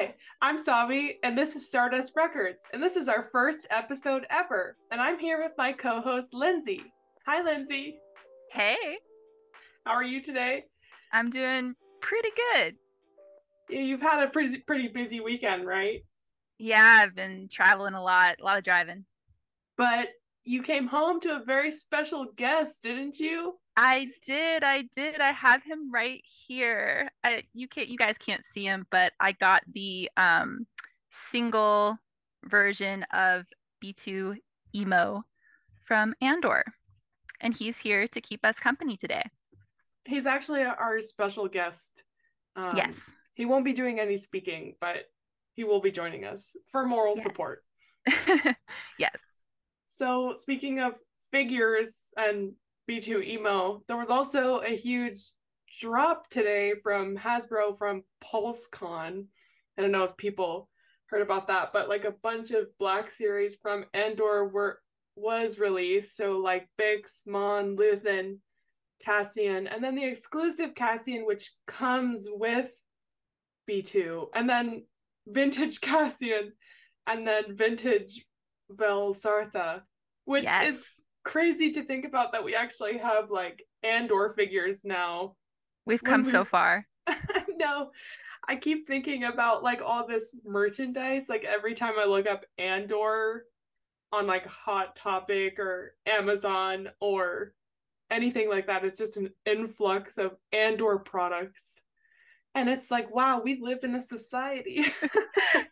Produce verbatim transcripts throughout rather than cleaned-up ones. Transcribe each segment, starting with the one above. Hi, I'm Savi, and this is Stardust Records, and this is our first episode ever, and I'm here with my co-host, Lindsay. Hi, Lindsay. Hey. How are you today? I'm doing pretty good. You've had a pretty pretty busy weekend, right? Yeah, I've been traveling a lot, a lot of driving. But you came home to a very special guest, didn't you? I did, I did. I have him right here. I, you can't, you guys can't see him, but I got the um, single version of Batuu Emo from Andor, and he's here to keep us company today. He's actually our special guest. Um, yes. He won't be doing any speaking, but he will be joining us for moral yes. support. Yes. So speaking of figures and Batuu Emo, there was also a huge drop today from Hasbro from PulseCon. I don't know if people heard about that, but like a bunch of Black Series from Endor were was released. So like Bix, Mon, Luthen, Cassian, and then the exclusive Cassian, which comes with Batuu, and then vintage Cassian, and then vintage Vel Sartha, which yes. is crazy to think about that we actually have like Andor figures now. We've come we... so far. No, I keep thinking about like all this merchandise. Like every time I look up Andor on like Hot Topic or Amazon or anything like that, it's just an influx of Andor products. And it's like, wow, we live in a society.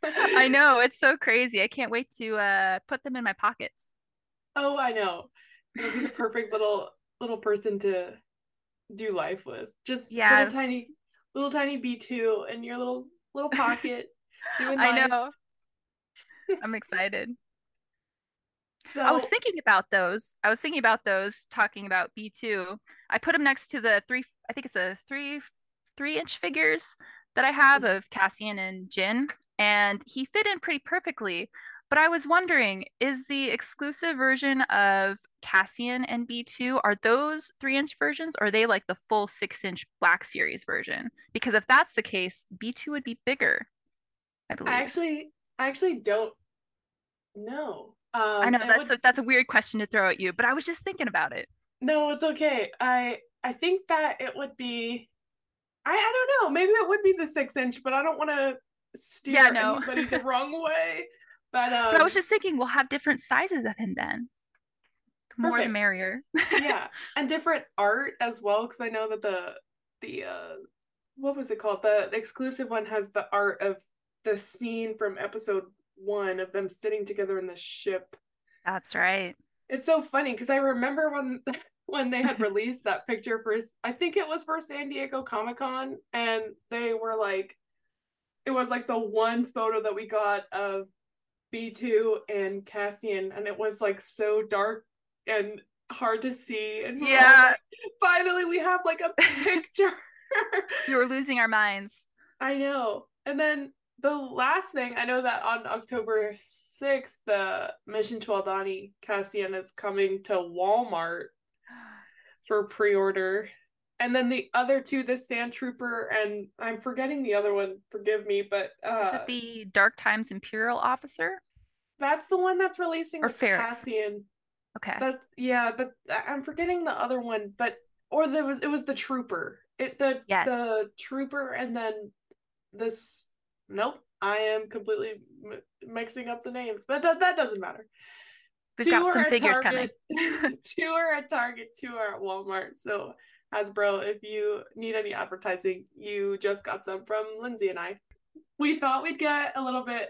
I know, it's so crazy. I can't wait to uh, put them in my pockets. Oh, I know. It'll be the perfect little little person to do life with. Just yeah. little tiny little tiny Batuu in your little little pocket. Doing life. I know. I'm excited. So I was thinking about those. I was thinking about those talking about Batuu. I put them next to the three. I think it's a three three inch figures that I have of Cassian and Jyn, and he fit in pretty perfectly. But I was wondering, is the exclusive version of Cassian and Batuu, are those three-inch versions, or are they like the full six-inch Black Series version? Because if that's the case, Batuu would be bigger, I believe. I actually, I actually don't know. Um, I know, that's, would... a, that's a weird question to throw at you, but I was just thinking about it. No, it's okay. I I think that it would be, I, I don't know, maybe it would be the six-inch, but I don't want to steer yeah, no. anybody the wrong way. But, um, but I was just thinking, we'll have different sizes of him then. The more the merrier. Yeah, and different art as well, because I know that the the uh, what was it called? The, the exclusive one has the art of the scene from episode one of them sitting together in the ship. That's right. It's so funny because I remember when when they had released that picture for, I think it was for San Diego Comic-Con, and they were like, it was like the one photo that we got of Batuu and Cassian, and it was like so dark and hard to see, and yeah like, finally we have like a picture. We were losing our minds. I know. And then the last thing, I know that on October sixth the uh, Mission to Aldani Cassian is coming to Walmart for pre-order, and then the other two, the Sand Trooper, and I'm forgetting the other one, forgive me, but uh, is it the Dark Times Imperial Officer? That's the one that's releasing, or Ferrix. Cassian. Okay. That's, yeah, but I'm forgetting the other one, but or there was it was the Trooper. It the yes. the Trooper, and then this. Nope, I am completely m- mixing up the names, but that that doesn't matter. We've two got some figures Target, coming. Two are at Target, two are at Walmart. So. Hasbro, if you need any advertising, you just got some from Lindsay and I. We thought we'd get a little bit,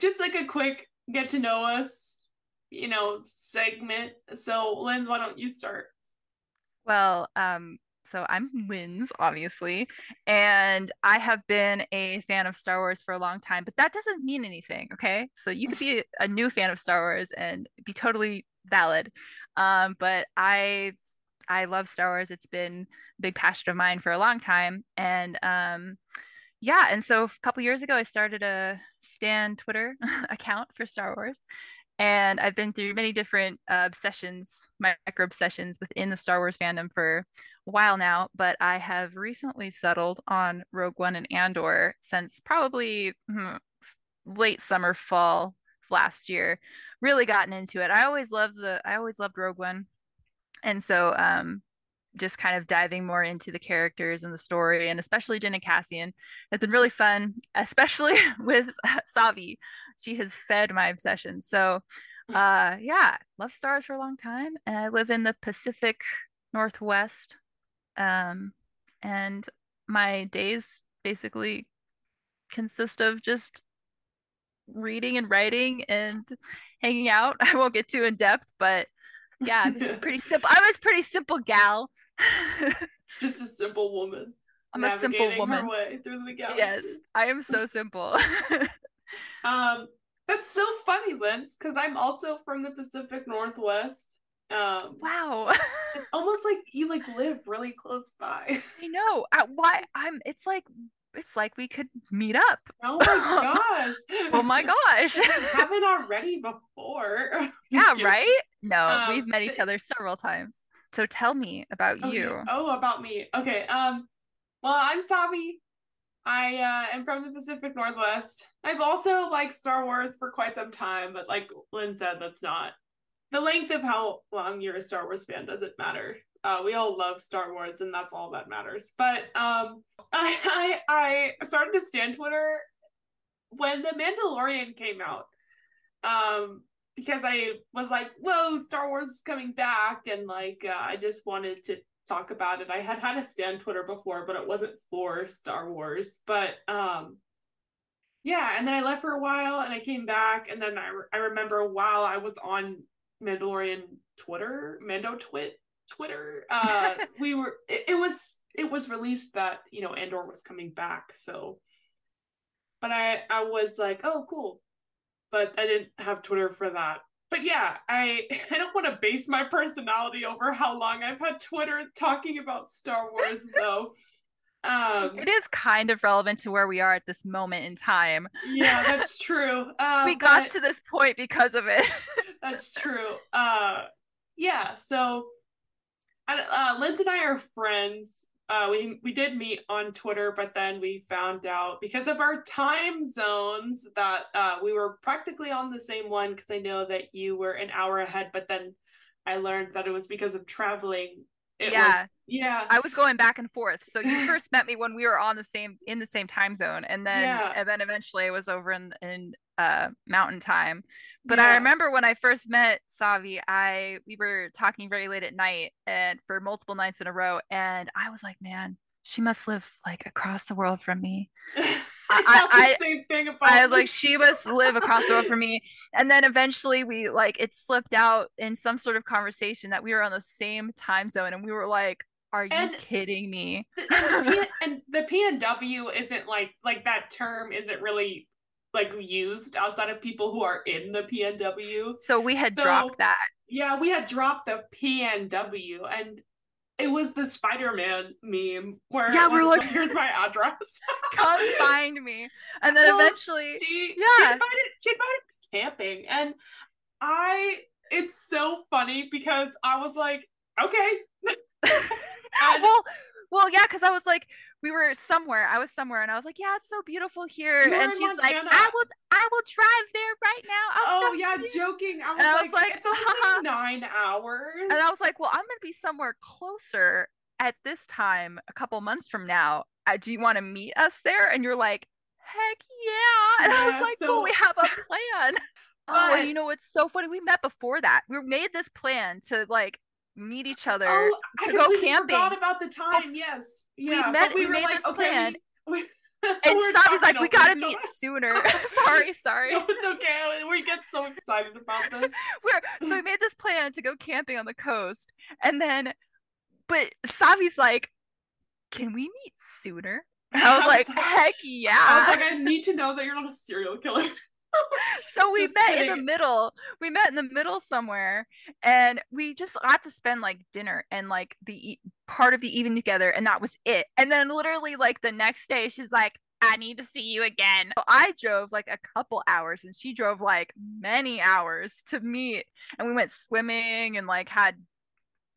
just like a quick get to know us, you know, segment. So, Linz, why don't you start? Well, um, so I'm Linz, obviously, and I have been a fan of Star Wars for a long time, but that doesn't mean anything, okay? So you could be a new fan of Star Wars and be totally valid, um, but I've I love Star Wars. It's been a big passion of mine for a long time. And um, yeah, and so a couple years ago, I started a Stan Twitter account for Star Wars. And I've been through many different uh, obsessions, micro obsessions within the Star Wars fandom for a while now, but I have recently settled on Rogue One and Andor since probably hmm, late summer, fall last year. Really gotten into it. I always loved the, I always loved Rogue One. And so um, just kind of diving more into the characters and the story, and especially Din and Cassian. It's been really fun, especially with Savi. She has fed my obsession. So uh, yeah, love Star Wars for a long time. And I live in the Pacific Northwest. Um, and my days basically consist of just reading and writing and hanging out. I won't get too in depth, but yeah, I'm just a pretty simple. I was a pretty simple gal. Just a simple woman. I'm a simple woman. Her way through the galaxy. Yes, I am so simple. um, that's so funny, Linz, because I'm also from the Pacific Northwest. Um, wow. It's almost like you like live really close by. I know. I, why I'm. It's like. It's like we could meet up. Oh my gosh. Oh my gosh. We haven't already before. Yeah, kidding. Right? No, um, we've met each other several times. So tell me about okay. you. Oh, about me. Okay. Um, well, I'm Savi. I uh, am from the Pacific Northwest. I've also liked Star Wars for quite some time, but like Lynn said, that's not the length of how long you're a Star Wars fan doesn't matter. Uh, we all love Star Wars, and that's all that matters. But um, I, I I started to stan Twitter when The Mandalorian came out, um, because I was like, whoa, Star Wars is coming back, and like uh, I just wanted to talk about it. I had had a stan Twitter before, but it wasn't for Star Wars. But um, yeah, and then I left for a while, and I came back, and then I, re- I remember while I was on Mandalorian Twitter, Mando Twit, Twitter uh we were it, it was it was released that, you know, Andor was coming back, so but I I was like, oh cool, but I didn't have Twitter for that. But yeah, I I don't want to base my personality over how long I've had Twitter talking about Star Wars though. Um it is kind of relevant to where we are at this moment in time. Yeah, that's true. Uh, we got but, to this point because of it. That's true. Uh yeah, so Uh, Linds and I are friends. Uh, we we did meet on Twitter, but then we found out because of our time zones that uh, we were practically on the same one, because I know that you were an hour ahead, but then I learned that it was because of traveling. It yeah. Was, yeah. I was going back and forth. So you first met me when we were on the same in the same time zone, and then yeah. and then eventually I was over in in uh, mountain time. But yeah. I remember when I first met Savi, I we were talking very late at night and for multiple nights in a row, and I was like, man, she must live like across the world from me. I, I, the same thing about I was like, she must live across the world from me. And then eventually we like, it slipped out in some sort of conversation that we were on the same time zone. And we were like, are you and, kidding me? And, P- and the P N W isn't like, like that term isn't really like used outside of people who are in the P N W. So we had so, dropped that. Yeah, we had dropped the P N W. And it was the Spider-Man meme where yeah, we're like, here's my address. Come find me. And then well, eventually she, yeah. she invited she invited me camping. And I it's so funny because I was like, okay. and, well well yeah, because I was like, we were somewhere, I was somewhere and I was like, yeah, it's so beautiful here. You're and she's Montana. Like, I will I will drive there right now. I'll oh yeah, joking. I was, and like, I was like, it's only uh-huh. nine hours. And I was like, well, I'm gonna be somewhere closer at this time a couple months from now. Uh, do you want to meet us there? And you're like, heck yeah. And yeah, I was like, so... well, we have a plan. Oh, and you know what's so funny? We met before that. We made this plan to like meet each other. Oh, I completely forgot about the time. Yes, yeah. We met. We, we made like, this okay, plan. We, we, and Savi's like, we gotta meet sooner. sorry, sorry. No, it's okay. We get so excited about this. We're so we made this plan to go camping on the coast, and then, but Savi's like, can we meet sooner? And I was, I was like, like, heck yeah. I was like, I need to know that you're not a serial killer. So we just met kidding. in the middle we met in the middle somewhere, and we just got to spend like dinner and like the e- part of the evening together, and that was it. And then literally like the next day she's like, I need to see you again. So I drove like a couple hours and she drove like many hours to meet, and we went swimming and like had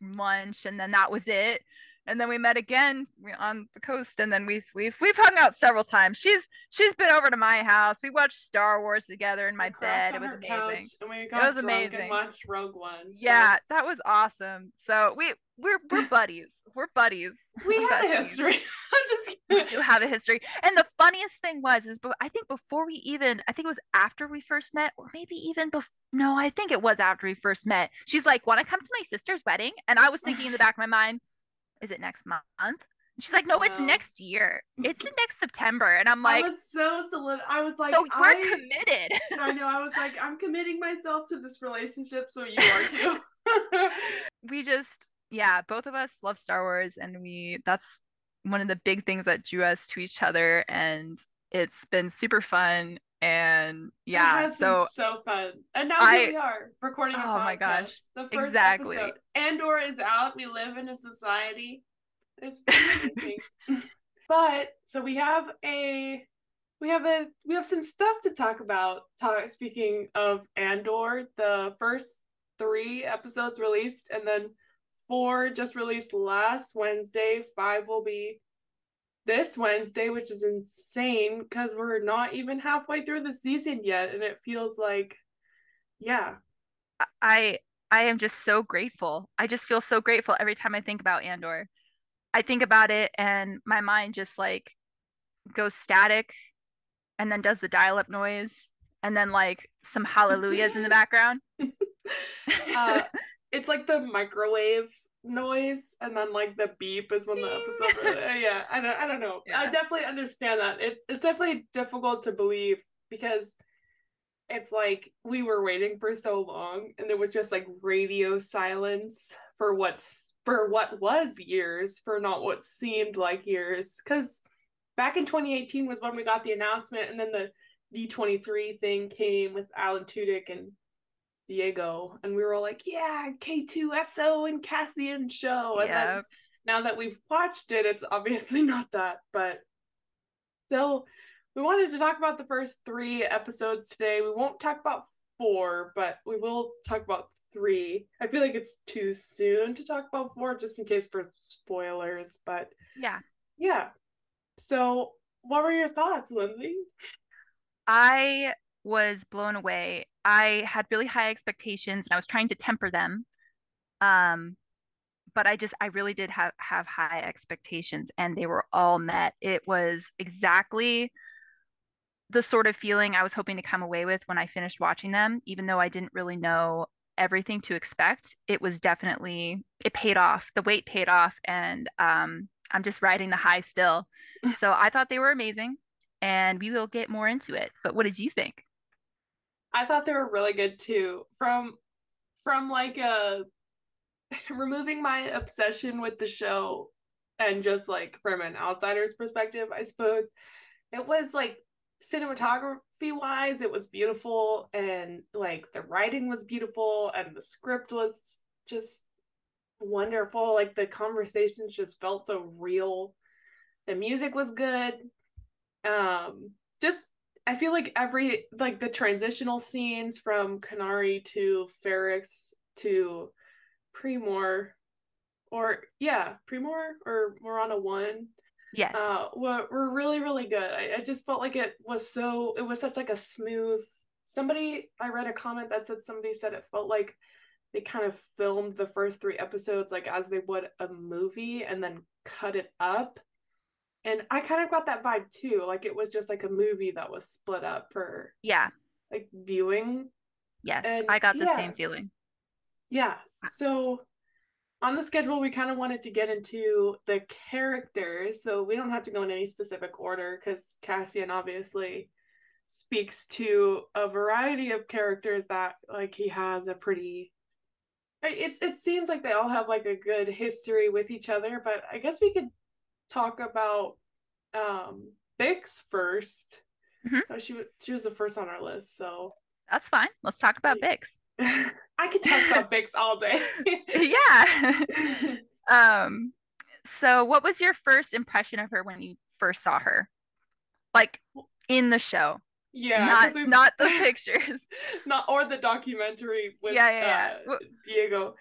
lunch, and then that was it. And then we met again on the coast, and then we've we've we've hung out several times. She's she's been over to my house. We watched Star Wars together in my bed. It was amazing. And we got it was amazing. And watched Rogue One. So. Yeah, that was awesome. So we we're we're buddies. We're buddies. We have a history. I'm just kidding. We do have a history. And the funniest thing was is, I think before we even, I think it was after we first met, or maybe even before. No, I think it was after we first met. She's like, "Want to come to my sister's wedding?" And I was thinking in the back of my mind, is it next month? And she's like, no, no, it's next year. It's next September. And I'm like, I was so solid. I was like, so we're committed. I know. I was like, I'm committing myself to this relationship. So you are too. We just, yeah, both of us love Star Wars, and we, that's one of the big things that drew us to each other. And it's been super fun. And yeah, it has so been so fun. And now I, here we are recording a oh podcast. My gosh, the first exactly episode. Andor is out. We live in a society. It's amazing. But so we have a we have a we have some stuff to talk about. Talk, speaking of Andor, the first three episodes released, and then four just released last Wednesday. Five will be this Wednesday, which is insane because we're not even halfway through the season yet, and it feels like, yeah, I I am just so grateful. I just feel so grateful every time I think about Andor. I think about it and my mind just like goes static, and then does the dial-up noise, and then like some hallelujahs in the background. Uh, it's like the microwave noise, and then like the beep is when the episode uh, yeah I don't I don't know yeah. I definitely understand that it, it's definitely difficult to believe, because it's like we were waiting for so long, and it was just like radio silence for what's for what was years, for not what seemed like years, because back in twenty eighteen was when we got the announcement, and then the D twenty-three thing came with Alan Tudyk and Diego, and we were all like, yeah, K two S O and Cassian show. And yep. Then now that we've watched it, it's obviously not that. But so we wanted to talk about the first three episodes today. We won't talk about four, but we will talk about three. I feel like it's too soon to talk about four, just in case for spoilers. But yeah. Yeah. So what were your thoughts, Lindsay? I was blown away. I had really high expectations, and I was trying to temper them. Um, but I just, I really did have, have high expectations, and they were all met. It was exactly the sort of feeling I was hoping to come away with when I finished watching them, even though I didn't really know everything to expect. It was definitely, it paid off. The wait paid off, and um, I'm just riding the high still. So I thought they were amazing, and we will get more into it. But what did you think? I thought they were really good too. From, from like a, removing my obsession with the show, and just like from an outsider's perspective, I suppose, it was like cinematography wise, it was beautiful, and like the writing was beautiful, and the script was just wonderful. Like the conversations just felt so real. The music was good. Um, just. I feel like every, like the transitional scenes from Kenari to Ferrix to Primor, or yeah, Primor or Morana One, yes, uh, were, were really, really good. I, I just felt like it was so, it was such like a smooth, somebody, I read a comment that said, somebody said it felt like they kind of filmed the first three episodes like as they would a movie, and then cut it up. And I kind of got that vibe too. Like it was just like a movie that was split up for yeah, like viewing. Yes, and I got the yeah. same feeling. Yeah. So on the schedule, we kind of wanted to get into the characters. So we don't have to go in any specific order, because Cassian obviously speaks to a variety of characters that like he has a pretty... It's It seems like they all have like a good history with each other, but I guess we could talk about um Bix first. Mm-hmm. oh, she, she was the first on our list, so that's fine. Let's talk about Bix. I could talk about Bix all day. Yeah. Um so what was your first impression of her when you first saw her? like in the show. Yeah, not, we, not the pictures, not or the documentary with yeah, yeah, yeah. Uh, Diego.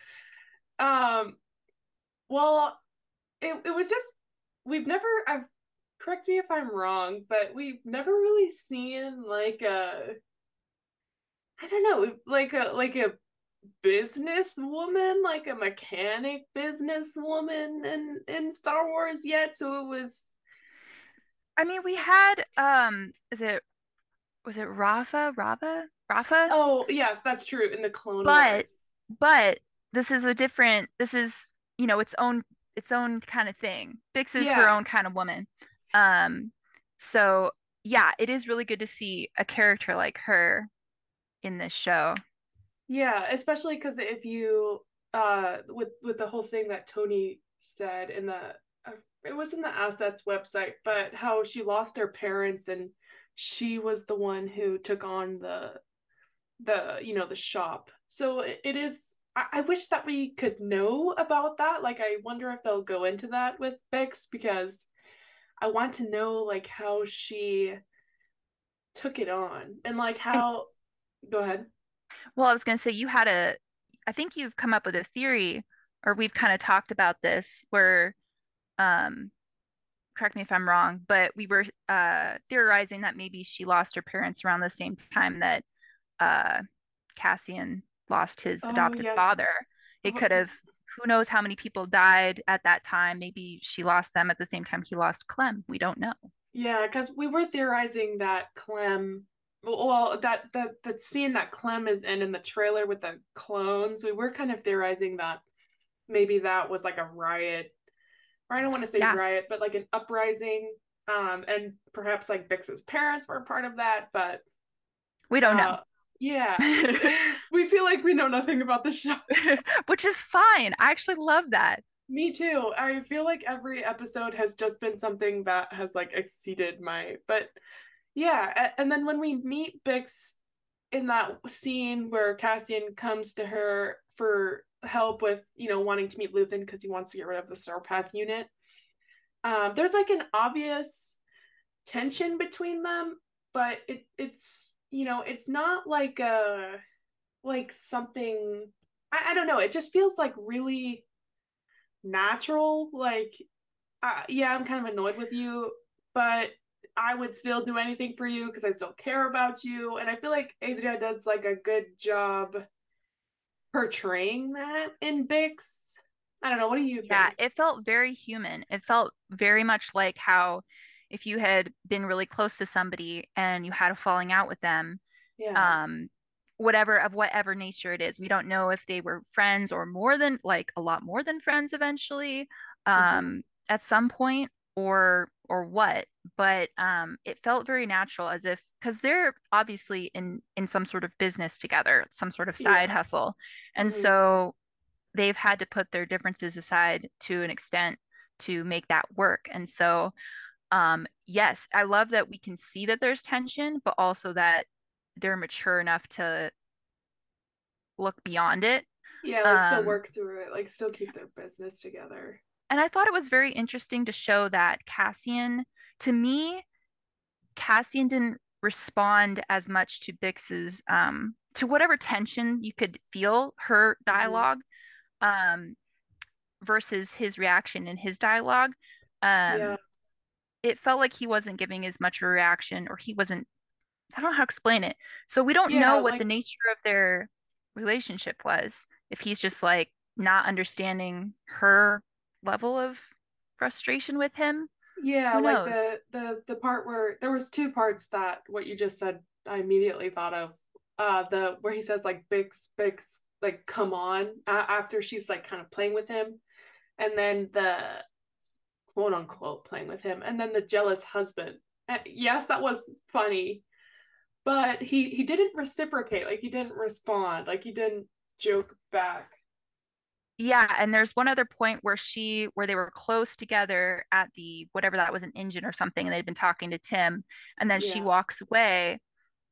Um, well, it it was just we've never. I've correct me if I'm wrong, but we've never really seen like a. I don't know, like a like a businesswoman, like a mechanic businesswoman in in Star Wars yet. So it was. I mean, we had um, is it. Was it Rafa? Rafa? Rafa? Oh, yes, that's true. In the Clone but, Wars. But this is a different, this is, you know, its own its own kind of thing. Bix is yeah. her own kind of woman. Um, so, yeah, it is really good to see a character like her in this show. Yeah, especially because if you, uh, with, with the whole thing that Tony said in the, uh, it was in the Assets website, but how she lost her parents and she was the one who took on the, the you know, the shop. So it, it is, I, I wish that we could know about that. Like, I wonder if they'll go into that with Bix, because I want to know, like, how she took it on. And, like, how, and, go ahead. Well, I was going to say, you had a, I think you've come up with a theory, or we've kind of talked about this, where, um, correct me if I'm wrong, but we were uh, theorizing that maybe she lost her parents around the same time that uh, Cassian lost his adopted oh, yes. father. It could have, who knows how many people died at that time. Maybe she lost them at the same time he lost Clem. We don't know. Yeah, because we were theorizing that Clem, well, that, that, that scene that Clem is in in the trailer with the clones, we were kind of theorizing that maybe that was like a riot. I don't want to say yeah. riot, but like an uprising, um, and perhaps like Bix's parents were a part of that, but we don't uh, know. Yeah, we feel like we know nothing about the show, which is fine. I actually love that. Me too. I feel like every episode has just been something that has like exceeded my. But yeah, and then when we meet Bix in that scene where Cassian comes to her for help with, you know, wanting to meet Luthen because he wants to get rid of the Star Path unit. Um, there's like an obvious tension between them, but it it's, you know, it's not like a, like something, I, I don't know. It just feels like really natural. Like, uh, yeah, I'm kind of annoyed with you, but I would still do anything for you because I still care about you. And I feel like Adria does like a good job portraying that in Bix. I don't know, what do you think? Yeah, it felt very human. It felt very much like how if you had been really close to somebody and you had a falling out with them, yeah. um, whatever of whatever nature it is. We don't know if they were friends or more than like a lot more than friends eventually, um, mm-hmm. at some point or or what, but um, it felt very natural, as if, because they're obviously in in some sort of business together, some sort of side yeah. hustle, and mm-hmm. so they've had to put their differences aside to an extent to make that work. And so um, yes, I love that we can see that there's tension, but also that they're mature enough to look beyond it. Yeah, like um, still work through it, like still keep their business together. And I thought it was very interesting to show that Cassian, to me, Cassian didn't respond as much to Bix's, um, to whatever tension you could feel her dialogue um, versus his reaction in his dialogue. Um, yeah. It felt like he wasn't giving as much a reaction, or he wasn't, I don't know how to explain it. So we don't yeah, know what like- the nature of their relationship was. If he's just like not understanding her level of frustration with him. Yeah, like the the the part where there was two parts that what you just said I immediately thought of, uh the where he says like Bix Bix like come on, uh, after she's like kind of playing with him, and then the quote unquote playing with him, and then the jealous husband. Uh, yes, that was funny, but he he didn't reciprocate, like he didn't respond, like he didn't joke back. Yeah, and there's one other point where she, where they were close together at the, whatever that was, an engine or something, and they'd been talking to Tim, and then yeah. she walks away,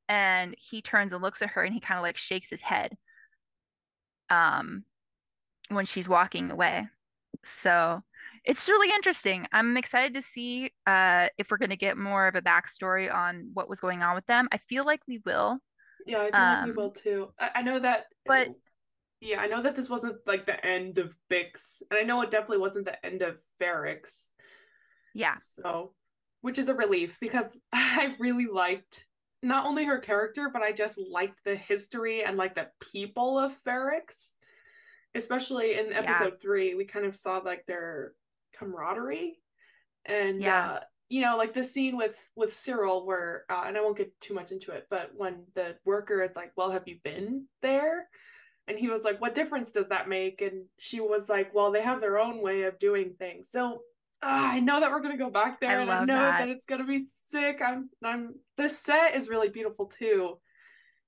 and he turns and looks at her, and he kind of like shakes his head um, when she's walking away. So it's really interesting. I'm excited to see uh, if we're going to get more of a backstory on what was going on with them. I feel like we will. Yeah, I feel um, like we will too. I, I know that. But yeah, I know that this wasn't like the end of Bix, and I know it definitely wasn't the end of Ferrix. Yeah. So, which is a relief, because I really liked not only her character, but I just liked the history and like the people of Ferrix. Especially in episode yeah. three, we kind of saw like their camaraderie, and yeah. uh, you know, like the scene with with Cyril, where uh, and I won't get too much into it, but when the worker is like, "Well, have you been there?" and he was like, "What difference does that make?" and she was like, "Well, they have their own way of doing things." So uh, I know that we're gonna go back there, I and I know that. that it's gonna be sick. I'm, I'm. The set is really beautiful too.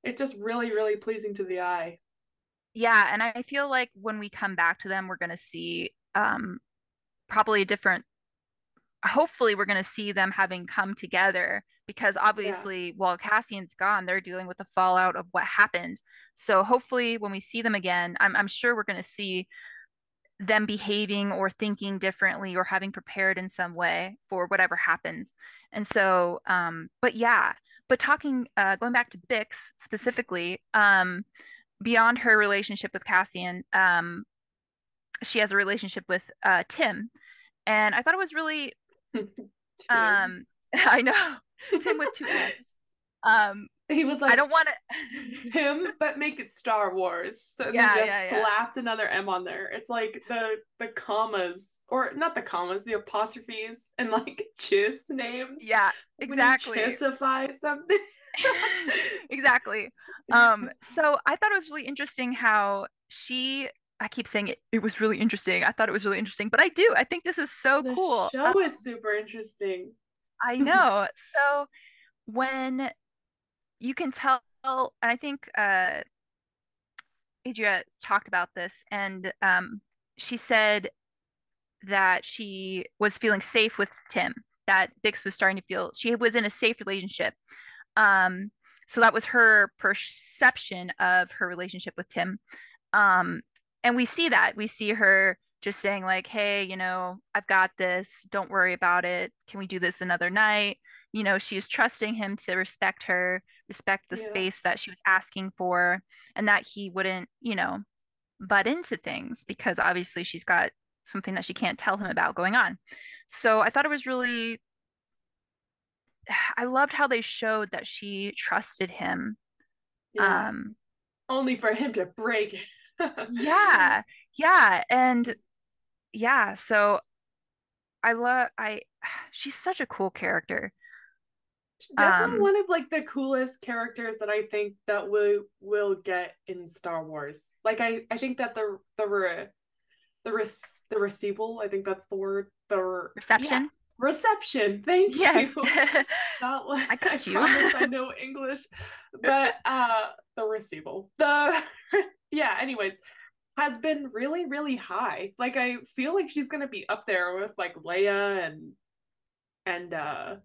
It's just really, really pleasing to the eye. Yeah, and I feel like when we come back to them, we're going to see um, probably a different, hopefully we're going to see them having come together, because obviously yeah. while Cassian's gone, they're dealing with the fallout of what happened. So hopefully when we see them again, I'm, I'm sure we're going to see them behaving or thinking differently or having prepared in some way for whatever happens. And so, um, but yeah, but talking, uh, going back to Bix specifically, um, beyond her relationship with Cassian, um, she has a relationship with uh, Tim. And I thought it was really, um, I know, Tim with two M's. Um, he was like, I don't want to. Tim, but make it Star Wars. So yeah, they just yeah, yeah. slapped another M on there. It's like the the commas, or not the commas, the apostrophes and like chis names. Yeah, exactly. When you chissify something. Exactly. Um so I thought it was really interesting how she I keep saying it it was really interesting I thought it was really interesting but I do I think this is so the cool show um, is super interesting. I know. So when you can tell, and I think uh Adria talked about this, and um she said that she was feeling safe with Tim, that Bix was starting to feel she was in a safe relationship. Um, so that was her perception of her relationship with Tim. Um, and we see that. We see her just saying like, hey, you know, I've got this. Don't worry about it. Can we do this another night? You know, she is trusting him to respect her, respect the yeah. space that she was asking for, and that he wouldn't, you know, butt into things, because obviously she's got something that she can't tell him about going on. So I thought it was really... I loved how they showed that she trusted him. Yeah. Um, Only for him to break it. yeah. Yeah. And yeah. So I love, I, she's such a cool character. She's definitely um, one of like the coolest characters that I think that we will get in Star Wars. Like I, I think that the, the, re, the, re, the receivable, I think that's the word. The re, reception. Yeah. Reception. Thank yes. you. Not like, I got you. I promise I know English, but uh, the receivable. The yeah. Anyways, has been really, really high. Like I feel like she's gonna be up there with like Leia and and uh,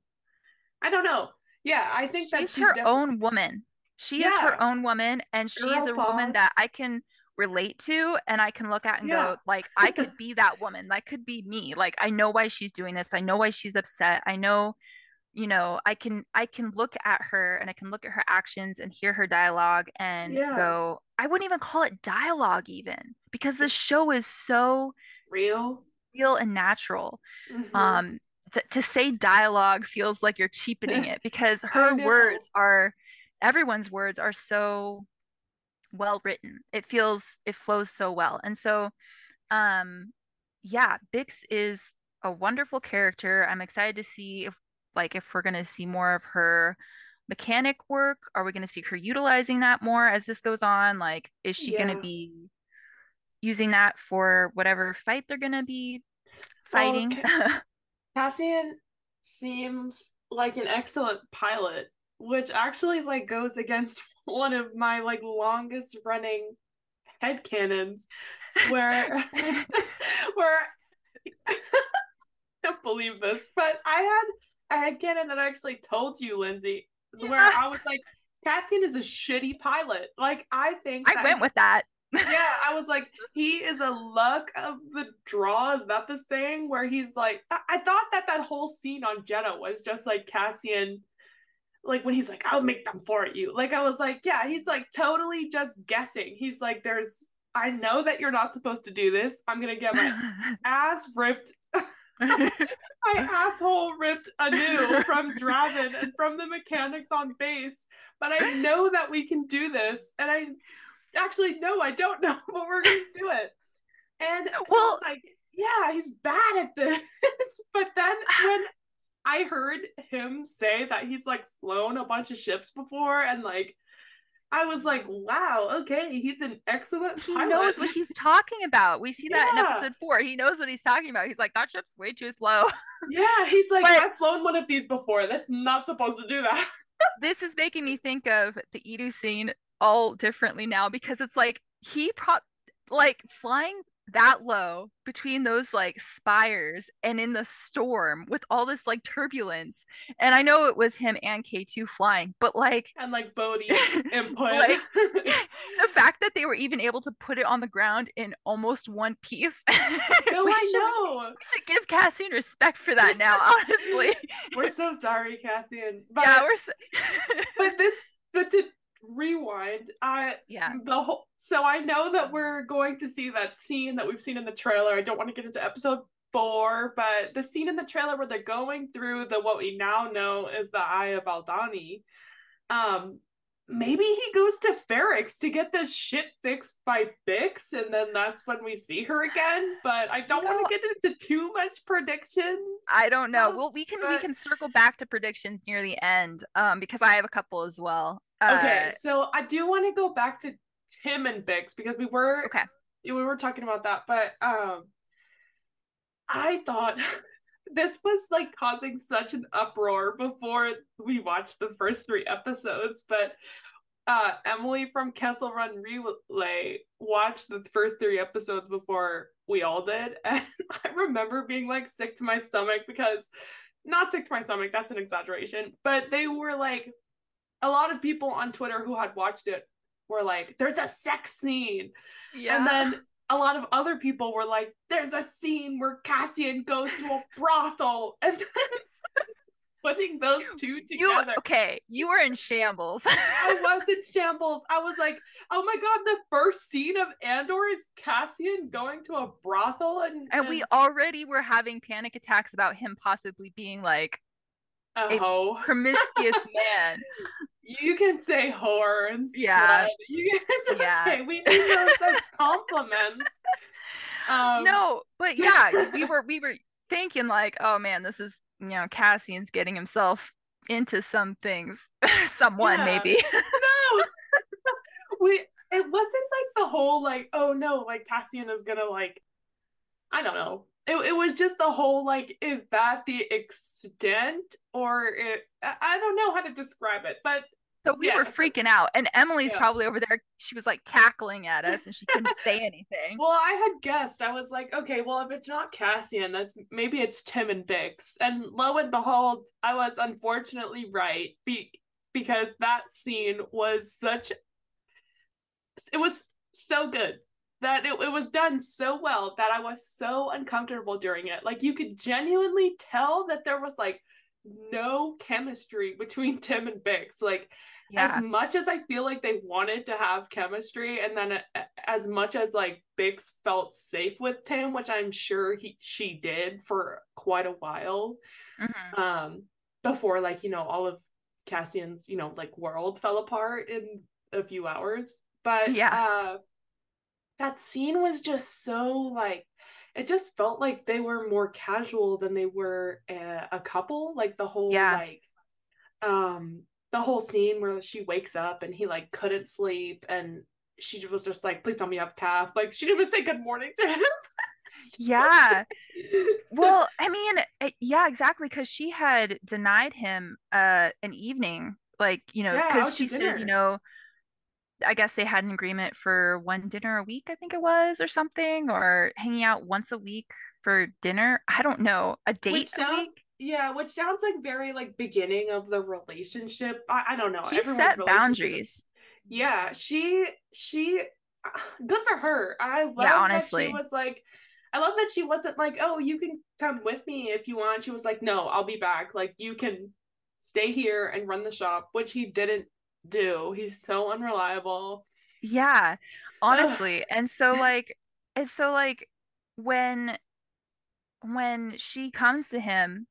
I don't know. Yeah, I think that she's, she's her definitely... own woman. She yeah. is her own woman, and she Girl is a boss. woman that I can relate to, and I can look at and yeah. go like, I could be that woman, that could be me. Like I know why she's doing this, I know why she's upset, I know, you know, I can I can look at her and I can look at her actions and hear her dialogue and yeah. go, I wouldn't even call it dialogue even, because this show is so real real and natural. Mm-hmm. um to, to say dialogue feels like you're cheapening it, because her words are everyone's words are so well written. It feels it flows so well. And so um yeah, Bix is a wonderful character. I'm excited to see if like if we're going to see more of her mechanic work. Are we going to see her utilizing that more as this goes on? Like is she yeah. going to be using that for whatever fight they're going to be fighting? Well, K- Cassian seems like an excellent pilot, which actually like goes against one of my like longest running headcanons, where where I can't believe this, but I had a headcanon that I actually told you, Lindsay, yeah. where I was like, Cassian is a shitty pilot. Like I think I that, went with that. Yeah, I was like, he is a luck of the draw. Is that the saying where he's like, I, I thought that that whole scene on Jedha was just like Cassian, like when he's like, I'll make them for you. Like, I was like, yeah, he's like totally just guessing. He's like, there's, I know that you're not supposed to do this. I'm going to get my ass ripped. My asshole ripped anew from Draven and from the mechanics on base. But I know that we can do this. And I actually, no, I don't know, but we're going to do it. And so well, I was like, yeah, he's bad at this. But then when I heard him say that he's like flown a bunch of ships before, and like, I was like, wow, okay, he's an excellent pilot. He knows what he's talking about. We see that yeah. in episode four. He knows what he's talking about. He's like, that ship's way too slow. Yeah, he's like, but I've flown one of these before. That's not supposed to do that. This is making me think of the Edo scene all differently now, because it's like, he pro- like flying that low between those like spires and in the storm with all this like turbulence, and I know it was him and K two flying, but like, and like Bodhi input like, the fact that they were even able to put it on the ground in almost one piece. No, I should, know we should give Cassian respect for that now, honestly. We're so sorry, Cassian, but yeah, we're so- but this that's it. Rewind. I yeah. The whole so I know that we're going to see that scene that we've seen in the trailer. I don't want to get into episode four, but the scene in the trailer where they're going through the what we now know is the Eye of Aldani. Um, maybe he goes to Ferrix to get this shit fixed by Bix, and then that's when we see her again. But I don't no. want to get into too much prediction. I don't know. Stuff, well, we can but... we can circle back to predictions near the end, um, because I have a couple as well. Okay, so I do want to go back to Tim and Bix, because we were okay. we were talking about that, but um, I thought this was like causing such an uproar before we watched the first three episodes, but uh, Emily from Kessel Run Relay watched the first three episodes before we all did, and I remember being like sick to my stomach, because not sick to my stomach, that's an exaggeration, but they were like, a lot of people on Twitter who had watched it were like, there's a sex scene. Yeah. And then a lot of other people were like, there's a scene where Cassian goes to a brothel. And then putting those two together. You, okay, you were in shambles. I was in shambles. I was like, oh my God, the first scene of Andor is Cassian going to a brothel. And, and, and... we already were having panic attacks about him possibly being like, a hoe. Promiscuous man. You can say whore and yeah. You can say, yeah. Okay, we need those as compliments. Um, no, but yeah, we were we were thinking like, oh man, this is, you know, Cassian's getting himself into some things, someone yeah. maybe. No, we it wasn't like the whole like, oh no, like Cassian is gonna like, I don't know. It it was just the whole, like, is that the extent, or it, I don't know how to describe it, but. So we yeah, were freaking so, out, and Emily's yeah. probably over there, she was, like, cackling at us, and she couldn't say anything. Well, I had guessed, I was like, okay, well, if it's not Cassian, that's, maybe it's Tim and Bix, and lo and behold, I was unfortunately right, be, because that scene was such, it was so good. That it, it was done so well that I was so uncomfortable during it. Like, you could genuinely tell that there was, like, no chemistry between Tim and Bix. Like, yeah. as much as I feel like they wanted to have chemistry, and then uh, as much as, like, Bix felt safe with Tim, which I'm sure he she did for quite a while, mm-hmm. um, before, like, you know, all of Cassian's, you know, like, world fell apart in a few hours. But, yeah. Uh, that scene was just so, like, it just felt like they were more casual than they were a, a couple. Like, the whole, yeah. like, um, the whole scene where she wakes up and he, like, couldn't sleep. And she was just like, please tell me up, Kath. Like, she didn't even say good morning to him. Yeah. Well, I mean, yeah, exactly. Because she had denied him uh, an evening. Like, you know, because yeah, she dinner. said, you know, I guess they had an agreement for one dinner a week, I think it was, or something, or hanging out once a week for dinner. I don't know. A date which sounds, a week? Yeah, which sounds like very, like, beginning of the relationship. I, I don't know. She Everyone's set boundaries. Yeah, she, she, good for her. I love yeah, honestly. that she was like, I love that she wasn't like, oh, you can come with me if you want. She was like, no, I'll be back. Like, you can stay here and run the shop, which he didn't do. He's so unreliable. Yeah, honestly. Ugh. And so like, it's so like when, when she comes to him,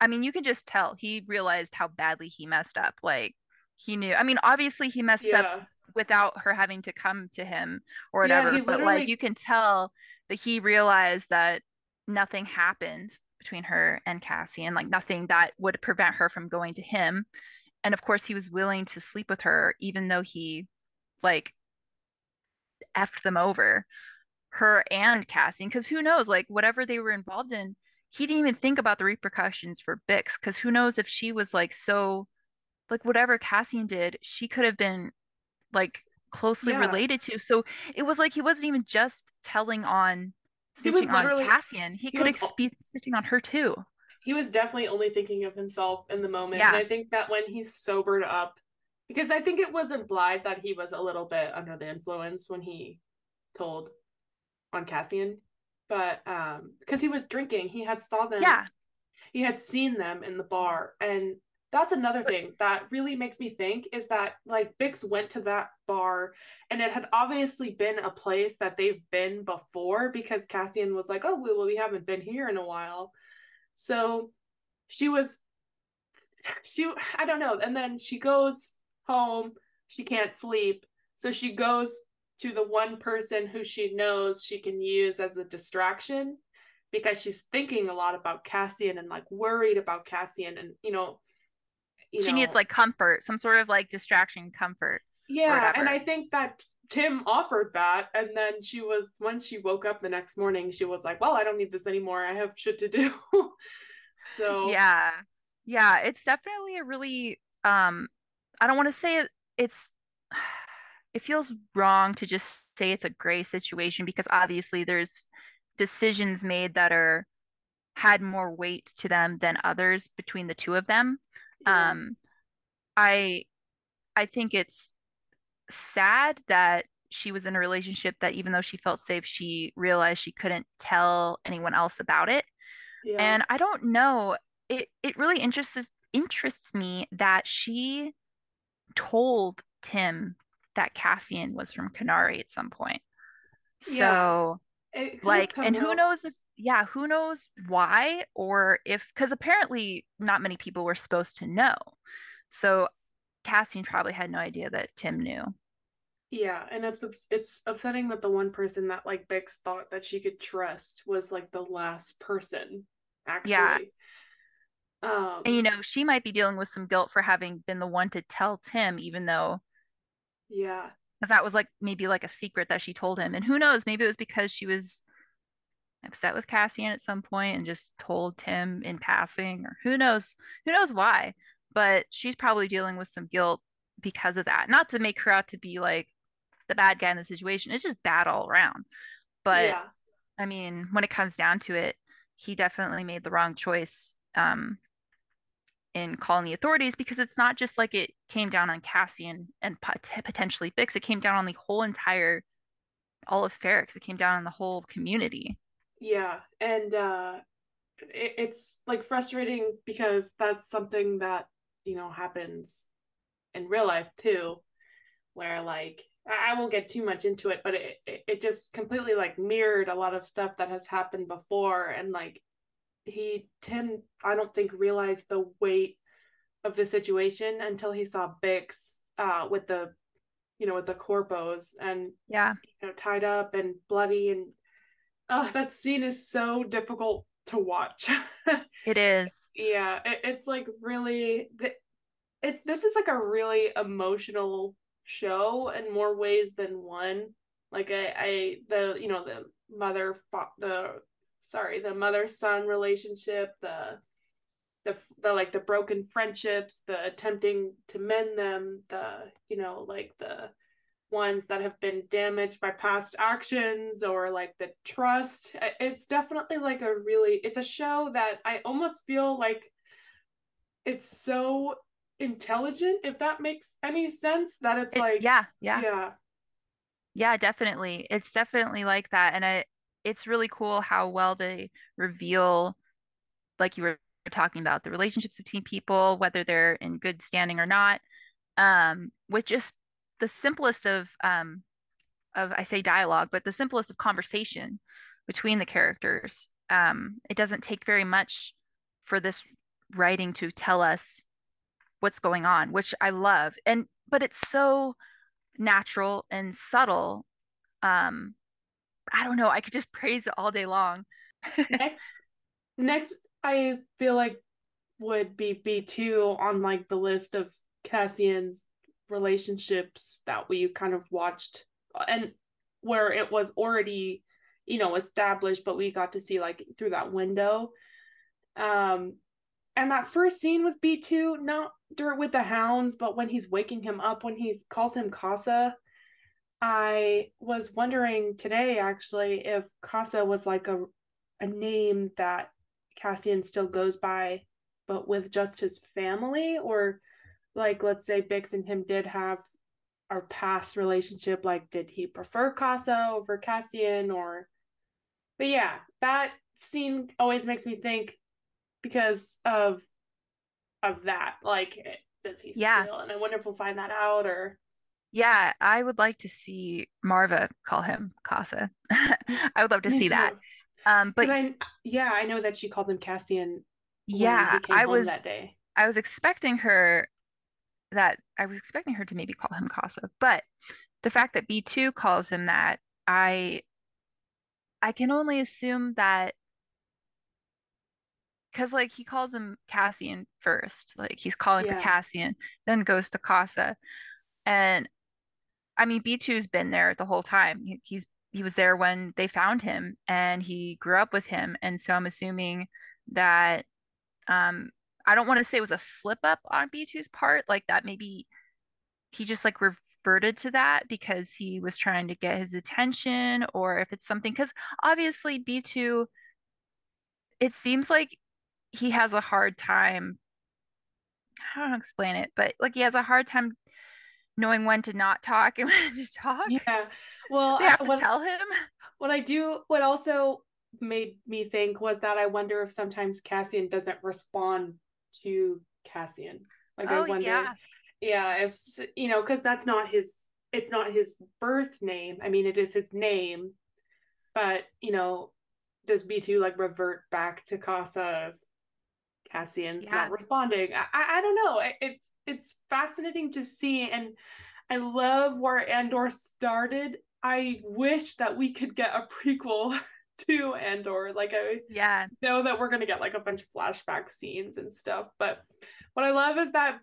I mean, you can just tell he realized how badly he messed up. Like, he knew. I mean, obviously he messed yeah. up without her having to come to him or whatever. Yeah, but like, you can tell that he realized that nothing happened between her and Cassian, like nothing that would prevent her from going to him. And of course he was willing to sleep with her, even though he like effed them over, her and Cassian. Because who knows, like whatever they were involved in, he didn't even think about the repercussions for Bix, because who knows if she was like, so like whatever Cassian did, she could have been like closely yeah. related to. So it was like he wasn't even just telling on snitching on Cassian, he, he could was, be snitching on her too. He was definitely only thinking of himself in the moment. Yeah. And I think that when he's sobered up, because I think it was implied that he was a little bit under the influence when he told on Cassian, but um because he was drinking, he had saw them yeah he had seen them in the bar. And that's another thing that really makes me think is that like Bix went to that bar and it had obviously been a place that they've been before, because Cassian was like, oh, well, we haven't been here in a while. So she was, she, I don't know. And then she goes home, she can't sleep. So she goes to the one person who she knows she can use as a distraction, because she's thinking a lot about Cassian and like worried about Cassian and, you know, You she know. needs like comfort, some sort of like distraction comfort. Yeah, and I think that Tim offered that, and then she was, when she woke up the next morning, she was like, well, I don't need this anymore, I have shit to do. So yeah yeah it's definitely a really um I don't want to say it, it's it feels wrong to just say it's a gray situation, because obviously there's decisions made that are had more weight to them than others between the two of them. Yeah. Um, I, I think it's sad that she was in a relationship that even though she felt safe, she realized she couldn't tell anyone else about it. Yeah. And I don't know, it, it really interests, interests me that she told Tim that Cassian was from Kenari at some point. So yeah. it, like, and who up. knows if, yeah, who knows why, or if, because apparently not many people were supposed to know. So Cassian probably had no idea that Tim knew. Yeah, and it's it's upsetting that the one person that like Bix thought that she could trust was like the last person, actually. Yeah. Um, and you know, she might be dealing with some guilt for having been the one to tell Tim, even though. Yeah. Because that was like maybe like a secret that she told him. And who knows, maybe it was because she was upset with Cassian at some point and just told Tim in passing, or who knows who knows why, but she's probably dealing with some guilt because of that. Not to make her out to be like the bad guy in the situation, it's just bad all around. But yeah. I mean, when it comes down to it, he definitely made the wrong choice um in calling the authorities, because it's not just like it came down on Cassian and pot- potentially Bix, it came down on the whole entire all of Ferrix, it came down on the whole community. Yeah, and uh, it, it's like frustrating, because that's something that, you know, happens in real life too, where like, I won't get too much into it, but it, it just completely like mirrored a lot of stuff that has happened before. And like he, Tim, I don't think realized the weight of the situation until he saw Bix uh, with the, you know, with the corpos and, yeah, you know, tied up and bloody and, oh, that scene is so difficult to watch. It is. Yeah, it, it's like really, it's this is like a really emotional show in more ways than one. Like I, I the you know the mother the sorry the mother son relationship, the the the like the broken friendships, the attempting to mend them, the you know like the. ones that have been damaged by past actions, or like the trust. It's definitely like a really, it's a show that I almost feel like it's so intelligent, if that makes any sense, that it's it, like yeah yeah yeah Yeah, definitely. It's definitely like that. And I, it's really cool how well they reveal, like you were talking about, the relationships between people, whether they're in good standing or not, um, with just the simplest of, um, of I say dialogue, but the simplest of conversation between the characters. Um, it doesn't take very much for this writing to tell us what's going on, which I love. And, but it's so natural and subtle. Um, I don't know. I could just praise it all day long. next, next, I feel like would be B two on like the list of Cassian's relationships that we kind of watched, and where it was already, you know, established, but we got to see like through that window. Um, and that first scene with B two, not during with the hounds, but when he's waking him up, when he calls him Casa. I was wondering today, actually, if Casa was like a a name that Cassian still goes by, but with just his family, or like, let's say Bix and him did have our past relationship. Like, did he prefer Casa over Cassian? Or, but yeah, that scene always makes me think because of of that. Like, does he yeah. still? And I wonder if we'll find that out, or. Yeah, I would like to see Marva call him Casa. I would love to Me see too. that. Um, but I, yeah, I know that she called him Cassian. Yeah, I was that day. I was expecting her that I was expecting her to maybe call him Casa, but the fact that B two calls him that, I I can only assume that because like he calls him Cassian first, like he's calling yeah. for Cassian, then goes to Casa, and. I mean, B two's been there the whole time. He, he's he was there when they found him, and he grew up with him. And so I'm assuming that um, I don't want to say it was a slip up on B two's part, like that maybe he just like reverted to that because he was trying to get his attention, or if it's something, because obviously B two, it seems like he has a hard time. I don't know how to explain it, but like he has a hard time knowing when to not talk and when to talk. Yeah. Well, they have to what, tell him. What I do, what also made me think was that I wonder if sometimes Cassian doesn't respond to Cassian. Like oh, I wonder, yeah. yeah, if, you know, because that's not his, it's not his birth name. I mean, it is his name, but, you know, does B two like revert back to Casa if Cassian's yeah. not responding? I, I don't know. It, it's it's fascinating to see, and I love where Andor started. I wish that we could get a prequel to Andor. Like I yeah. know that we're gonna get like a bunch of flashback scenes and stuff, but what I love is that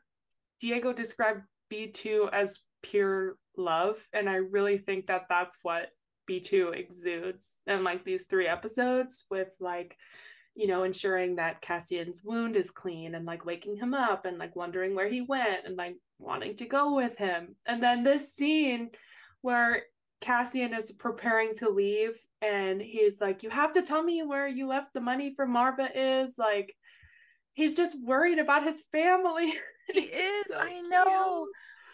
Diego described B two as pure love, and I really think that that's what B two exudes in like these three episodes with like, you know, ensuring that Cassian's wound is clean and like waking him up and like wondering where he went and like wanting to go with him. And then this scene where Cassian is preparing to leave and he's like, you have to tell me where you left the money for Marva is. Like, he's just worried about his family. He is. So I know.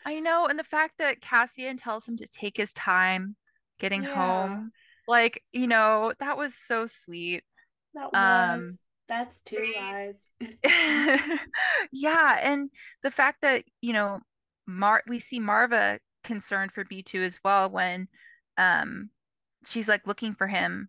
Cute. I know. And the fact that Cassian tells him to take his time getting yeah. home, like, you know, that was so sweet. That was um, that's two they, lies. Yeah, and the fact that, you know, Mar we see Marva concerned for B two as well when um she's like looking for him,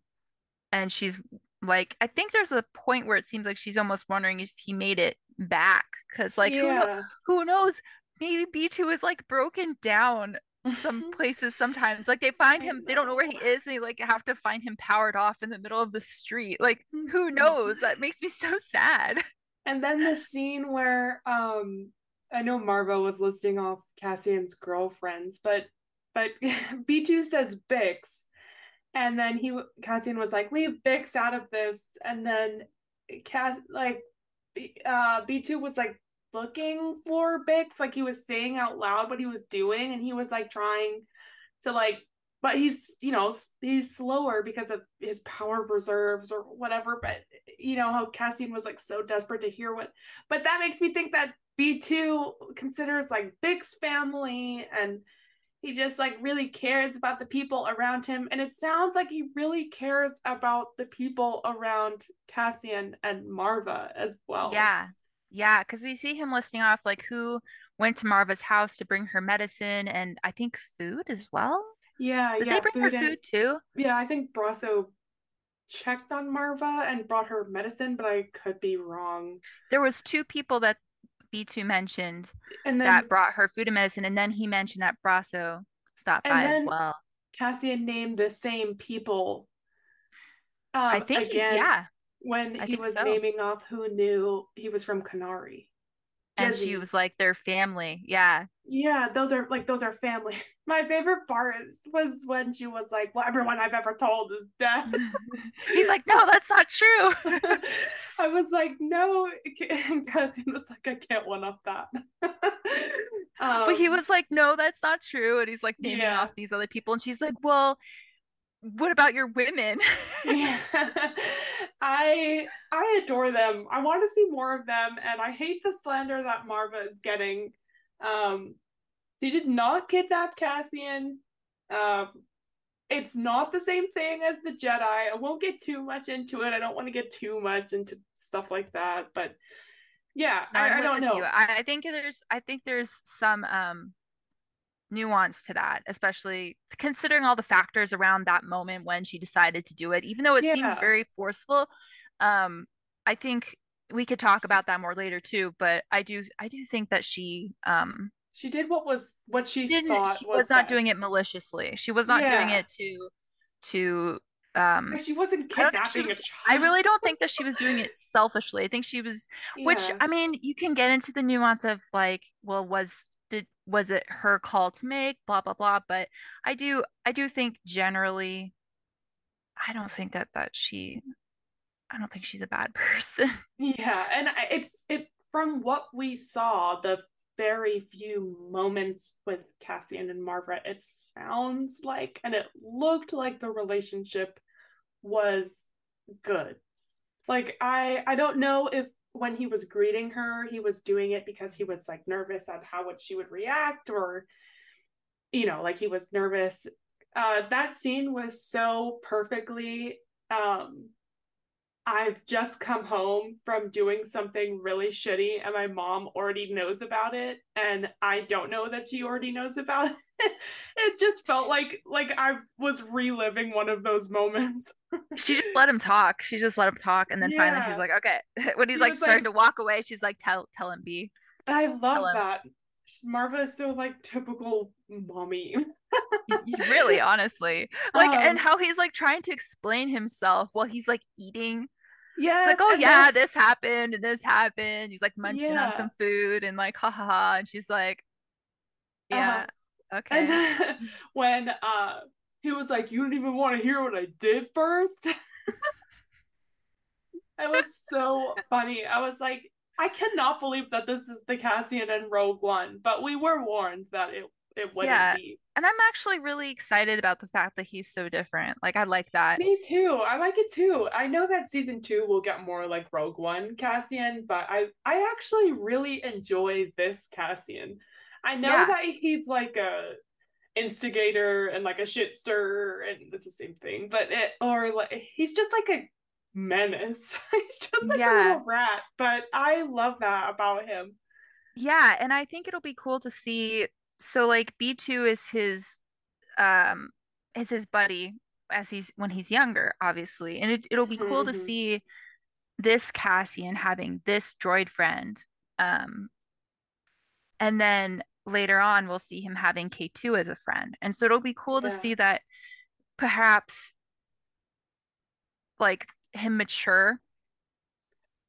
and she's like, I think there's a point where it seems like she's almost wondering if he made it back, because like yeah. who know- who knows, maybe B two is like broken down some places sometimes, like they find him, they don't know where he is, and they like have to find him powered off in the middle of the street. Like, who knows? That makes me so sad. And then the scene where um I know Marva was listing off Cassian's girlfriends, but but B two says Bix, and then he Cassian was like, leave Bix out of this, and then Cass like uh B two was like looking for Bix, like he was saying out loud what he was doing, and he was like trying to like, but he's, you know, he's slower because of his power reserves or whatever, but you know how Cassian was like so desperate to hear what, but that makes me think that B two considers like Bix family, and He just like really cares about the people around him. And it sounds like he really cares about the people around Cassian and Marva as well. Yeah. Yeah. Because we see him listing off like who went to Marva's house to bring her medicine and I think food as well. Yeah. Did yeah, they bring food her food and, too? Yeah. I think Brasso checked on Marva and brought her medicine, but I could be wrong. There was two people that B two mentioned and then, that brought her food and medicine, and then he mentioned that Brasso stopped by as well. Cassian named the same people um, I think again he, yeah when I he was so. naming off who knew he was from Kenari, and Jesse. She was like their family. Yeah, yeah, those are like those are family. My favorite part was when she was like, well, everyone I've ever told is dead. He's like, no, that's not true. I was like, no. And Cassian was like, I can't one up that. Um, but he was like, no, that's not true. And he's like naming yeah. off these other people, and she's like, well, what about your women? Yeah. I I adore them. I want to see more of them, and I hate the slander that Marva is getting. Um, she did not kidnap Cassian. Um, it's not the same thing as the Jedi. I won't get too much into it. I don't want to get too much into stuff like that. But yeah, no, I, I don't know. You. I think there's I think there's some um nuance to that, especially considering all the factors around that moment when she decided to do it, even though it yeah. seems very forceful. um I think we could talk about that more later too, but I do I do think that she um she did what was what she didn't, thought she was, was not doing it maliciously. She was not yeah. doing it to to um she wasn't kidnapping. I, she was, I really don't think that she was doing it selfishly. I think she was yeah. which I mean, you can get into the nuance of like, well, was Did, was it her call to make, blah blah blah, but I do I do think generally I don't think that that she I don't think she's a bad person. Yeah, and it's it from what we saw, the very few moments with Cassian and Marva, it sounds like and it looked like the relationship was good. Like I I don't know if when he was greeting her, he was doing it because he was like nervous on how would she would react, or, you know, like he was nervous. Uh, that scene was so perfectly, um, I've just come home from doing something really shitty and my mom already knows about it. And I don't know that she already knows about it. It just felt like, like I was reliving one of those moments. She just let him talk. She just let him talk. And then yeah. finally she's like, okay. When he's she like starting like, to walk away, she's like, tell, tell him be. I love that. Marva is so like typical mommy. Really, honestly, like um, and how he's like trying to explain himself while he's like eating. Yeah, it's like, oh yeah, then this happened and this happened. He's like munching yeah. on some food and like ha ha ha, and she's like, yeah, uh-huh. okay. And then when uh he was like, you don't even want to hear what I did first. It was so funny. I was like, I cannot believe that this is the Cassian and Rogue One, but we were warned that it it wouldn't yeah. be. And I'm actually really excited about the fact that he's so different. Like, I like that. Me too. I like it too. I know that season two will get more like Rogue One Cassian, but I, I actually really enjoy this Cassian. I know yeah. that he's like a instigator and like a shit stirrer, and it's the same thing, but it, or like, he's just like a menace. He's just like yeah. a little rat, but I love that about him. Yeah, and I think it'll be cool to see. So like B two is his um is his buddy as he's when he's younger, obviously, and it, it'll be cool mm-hmm. to see this Cassian having this droid friend, um and then later on we'll see him having K two as a friend, and so it'll be cool yeah. to see that perhaps like him mature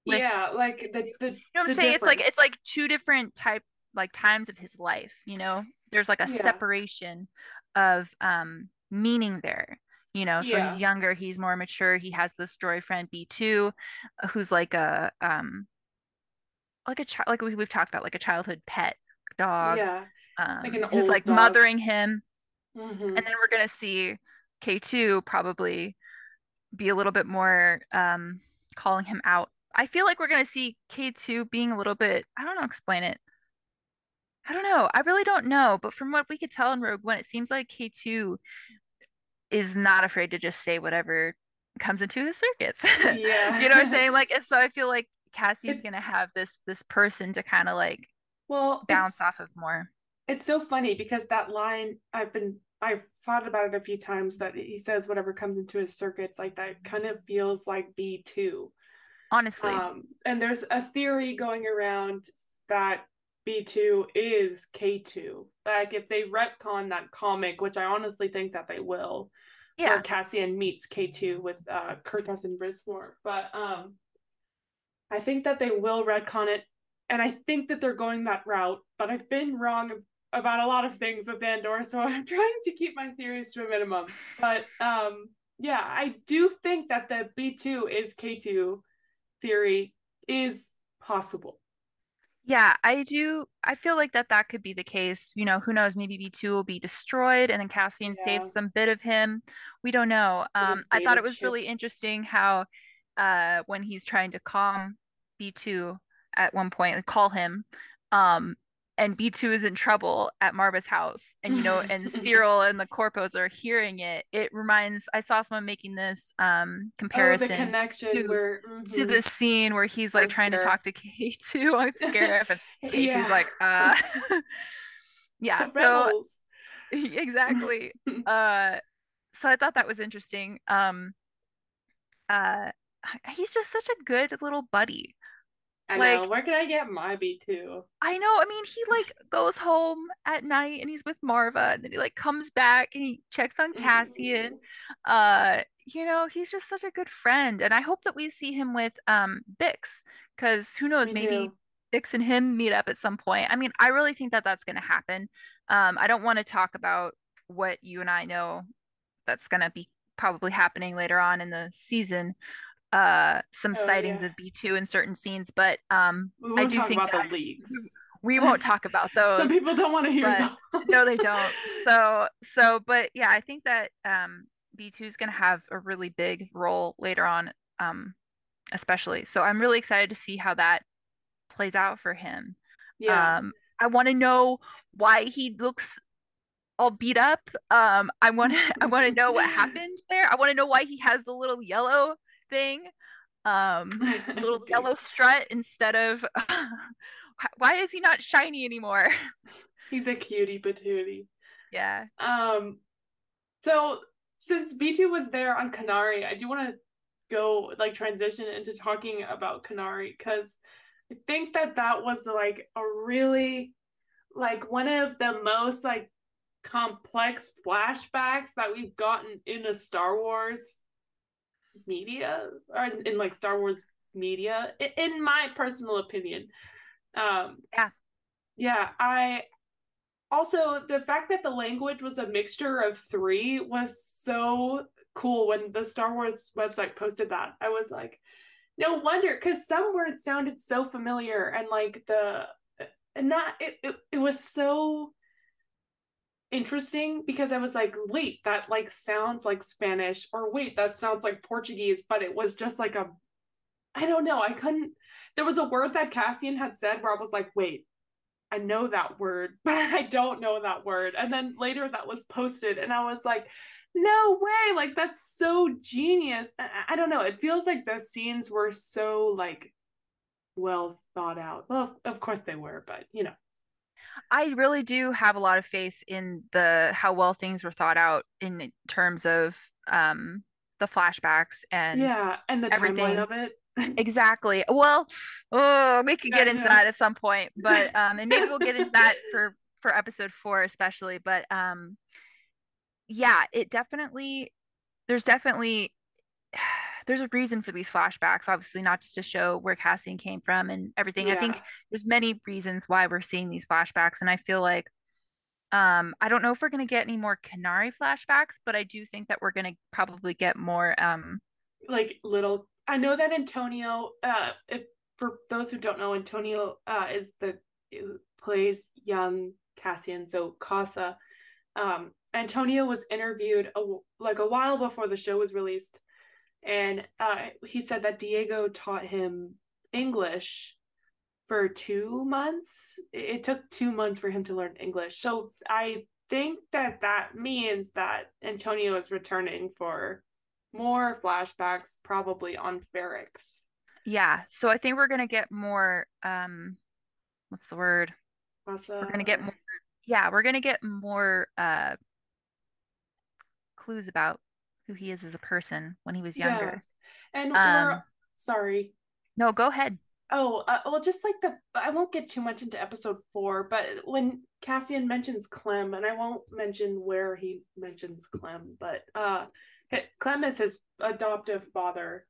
with, yeah like the, the you know what I'm saying, difference. It's like it's like two different type like times of his life, you know, there's like a yeah. separation of um meaning there, you know, so yeah. he's younger, he's more mature, he has this droid friend B two who's like a um like a child, like we, we've talked about, like a childhood pet dog, yeah um, like an who's like dog. mothering him mm-hmm. and then we're gonna see K two probably be a little bit more um calling him out. I feel like we're gonna see K two being a little bit, I don't know, explain it, I don't know. I really don't know. But from what we could tell in Rogue One, it seems like K two is not afraid to just say whatever comes into his circuits. Yeah. You know what I'm saying? Like, and so I feel like Cassian's going to have this this person to kind of like well bounce off of more. It's so funny because that line, I've been I've thought about it a few times, that he says whatever comes into his circuits, like that kind of feels like B two. Honestly. Um, and there's a theory going around that B two is K two. Like, if they retcon that comic, which I honestly think that they will, yeah, where Cassian meets K two with uh, Kurtas and Brismore. But um, I think that they will retcon it, and I think that they're going that route. But I've been wrong about a lot of things with Andor, so I'm trying to keep my theories to a minimum. But um, yeah, I do think that the B two is K two theory is possible. Yeah, I do. I feel like that that could be the case. You know, who knows? Maybe B two will be destroyed and then Cassian yeah. saves some bit of him. We don't know. Um, I thought it was really interesting how uh, when he's trying to calm B two at one point, like call him, um, and B two is in trouble at Marva's house. And, you know, and Cyril and the Corpos are hearing it. It reminds, I saw someone making this um, comparison oh, the connection to, where, mm-hmm. to this scene where he's like I'm trying scared. to talk to K two on Scarif. And K two's yeah. like, uh, yeah, the so rebels. Exactly. uh, so I thought that was interesting. Um, uh, he's just such a good little buddy. I like, know, where can I get my B two? I know, I mean, he like goes home at night and he's with Marva, and then he like comes back and he checks on Cassian. Mm-hmm. Uh, you know, he's just such a good friend, and I hope that we see him with um Bix, because who knows, Me maybe too. Bix and him meet up at some point. I mean, I really think that that's going to happen. Um, I don't want to talk about what you and I know that's going to be probably happening later on in the season. Uh, some oh, sightings yeah. of B two in certain scenes, but um, I do think that the leaks. we won't talk about those. Some people don't want to hear those. No, they don't. So, so, but yeah, I think that um, B two is going to have a really big role later on, um, especially. So I'm really excited to see how that plays out for him. Yeah. Um, I want to know why he looks all beat up. Um, I want to, I want to know what happened there. I want to know why he has the little yellow thing, um little yellow strut instead of uh, why is he not shiny anymore? He's a cutie patootie. Yeah. Um so since B two was there on Kenari, I do want to go like transition into talking about Kenari, because I think that that was like a really like one of the most like complex flashbacks that we've gotten in a Star Wars media, or in like Star Wars media, in my personal opinion. Um yeah yeah I also, the fact that the language was a mixture of three was so cool. When the Star Wars website posted that, I was like, no wonder, because some words sounded so familiar, and like the and that it, it, it was so interesting, because I was like, wait, that like sounds like Spanish, or wait, that sounds like Portuguese, but it was just like a, I don't know, I couldn't, there was a word that Cassian had said where I was like, wait, I know that word, but I don't know that word. And then later that was posted, and I was like, no way, like that's so genius. I, I don't know, it feels like those scenes were so like well thought out. Well, of course they were, but you know, I really do have a lot of faith in the how well things were thought out in terms of um, the flashbacks and yeah, and the everything. timeline of it. Exactly. Well, oh, we could get into that at some point, but um, and maybe we'll get into that for for episode four especially. But um, yeah, it definitely there's definitely there's a reason for these flashbacks, obviously, not just to show where Cassian came from and everything. Yeah. I think there's many reasons why we're seeing these flashbacks, and I feel like um I don't know if we're going to get any more Kenari flashbacks, but I do think that we're going to probably get more um like little I know that Antonio uh if, for those who don't know, Antonio uh is the plays young Cassian, so Casa. um Antonio was interviewed a, like a while before the show was released. And uh, he said that Diego taught him English for two months. It took two months for him to learn English. So I think that that means that Antonio is returning for more flashbacks, probably on Ferrix. Yeah. So I think we're going to get more, um, what's the word? Awesome. We're going to get more. Yeah. We're going to get more, uh, clues about who he is as a person when he was younger. Yeah. And um, we're, sorry. No, go ahead. Oh, uh, well, just like the, I won't get too much into episode four, but when Cassian mentions Clem, and I won't mention where he mentions Clem, but uh, Clem is his adoptive father.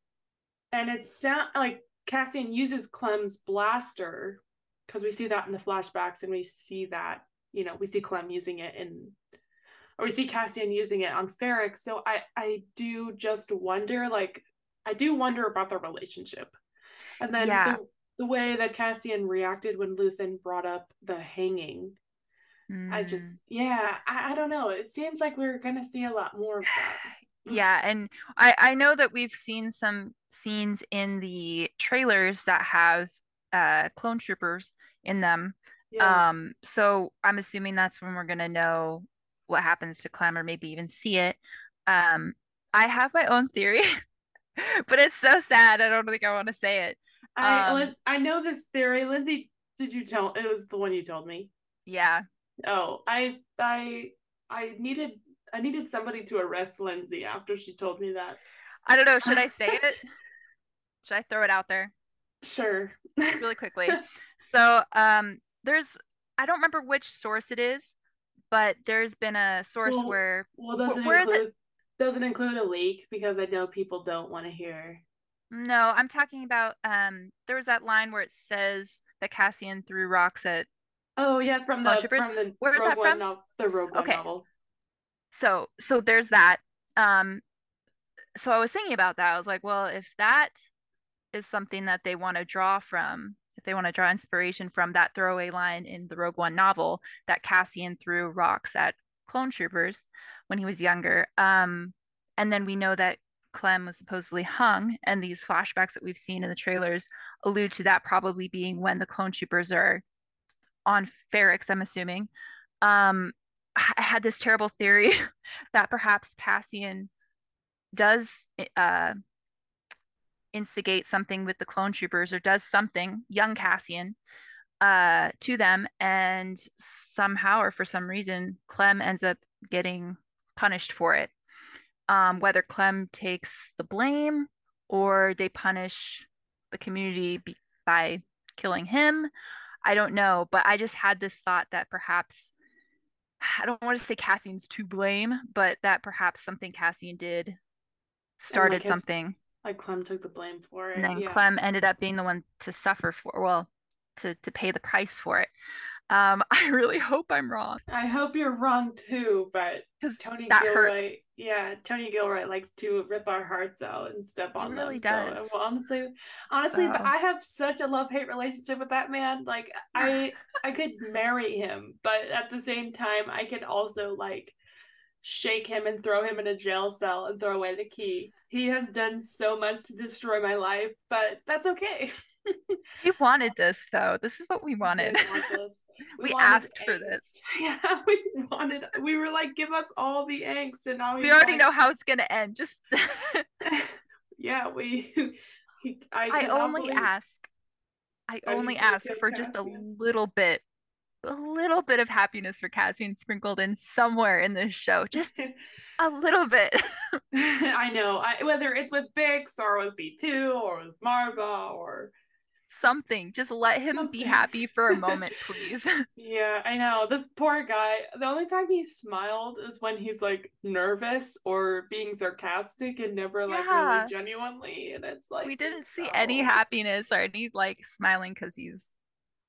And it sound like Cassian uses Clem's blaster, because we see that in the flashbacks, and we see that, you know, we see Clem using it in, or we see Cassian using it on Ferrix. So I, I do just wonder, like, I do wonder about their relationship. And then yeah. the, the way that Cassian reacted when Luthen brought up the hanging, mm. I just, yeah, I, I don't know. It seems like we're going to see a lot more of that. Yeah, and I, I know that we've seen some scenes in the trailers that have uh, clone troopers in them. Yeah. Um, so I'm assuming that's when we're going to know what happens to Clem, or maybe even see it. Um, I have my own theory. But it's so sad. I don't think I want to say it. Um, I I know this theory, Lindsay. Did you tell? It was the one you told me. Yeah. Oh, I I I needed I needed somebody to arrest Lindsay after she told me that. I don't know. Should I say it? Should I throw it out there? Sure. Really quickly. So um, there's I don't remember which source it is, but there's been a source well, where well, doesn't where include- is it? Doesn't include a leak, because I know people don't want to hear. No, I'm talking about um there was that line where it says that Cassian threw rocks at oh yes from the from the where is that from no- the Rogue One okay. novel. So so there's that. Um so I was thinking about that. I was like, well, if that is something that they want to draw from, if they want to draw inspiration from that throwaway line in the Rogue One novel that Cassian threw rocks at clone troopers when he was younger, um and then we know that Clem was supposedly hung, and these flashbacks that we've seen in the trailers allude to that probably being when the clone troopers are on Ferrix, I'm assuming. um I had this terrible theory that perhaps Cassian does uh instigate something with the clone troopers, or does something, young Cassian, uh to them, and somehow or for some reason Clem ends up getting punished for it. Um whether Clem takes the blame, or they punish the community be- by killing him, I don't know, but I just had this thought that perhaps, I don't want to say Cassian's to blame, but that perhaps something Cassian did started like his, something like Clem took the blame for it, and then yeah. Clem ended up being the one to suffer for well to to pay the price for it. Um, I really hope I'm wrong. I hope you're wrong too, but Tony Gilroy, hurts. yeah, Tony Gilroy likes to rip our hearts out and step on it really them. Does. So, well, honestly, honestly, so. But I have such a love-hate relationship with that man. Like, I, I could marry him, but at the same time, I could also like shake him and throw him in a jail cell and throw away the key. He has done so much to destroy my life, but that's okay. We wanted this, though. This is what we wanted. We, want this. we, we wanted asked angst. for this. Yeah, we wanted. We were like, give us all the angst, and now we, we already know how it's gonna end. Just yeah, we. I, I only believe... ask. I, I only ask for Cassian. Just a little bit, a little bit of happiness for Cassian sprinkled in somewhere in this show. Just a little bit. I know. I, whether it's with Bix or with B two or with Marva or. Something, just let him Something. be happy for a moment, please. Yeah, I know, this poor guy, the only time he smiled is when he's like nervous or being sarcastic, and never like yeah. really genuinely, and it's like we didn't see oh. any happiness or any like smiling because he's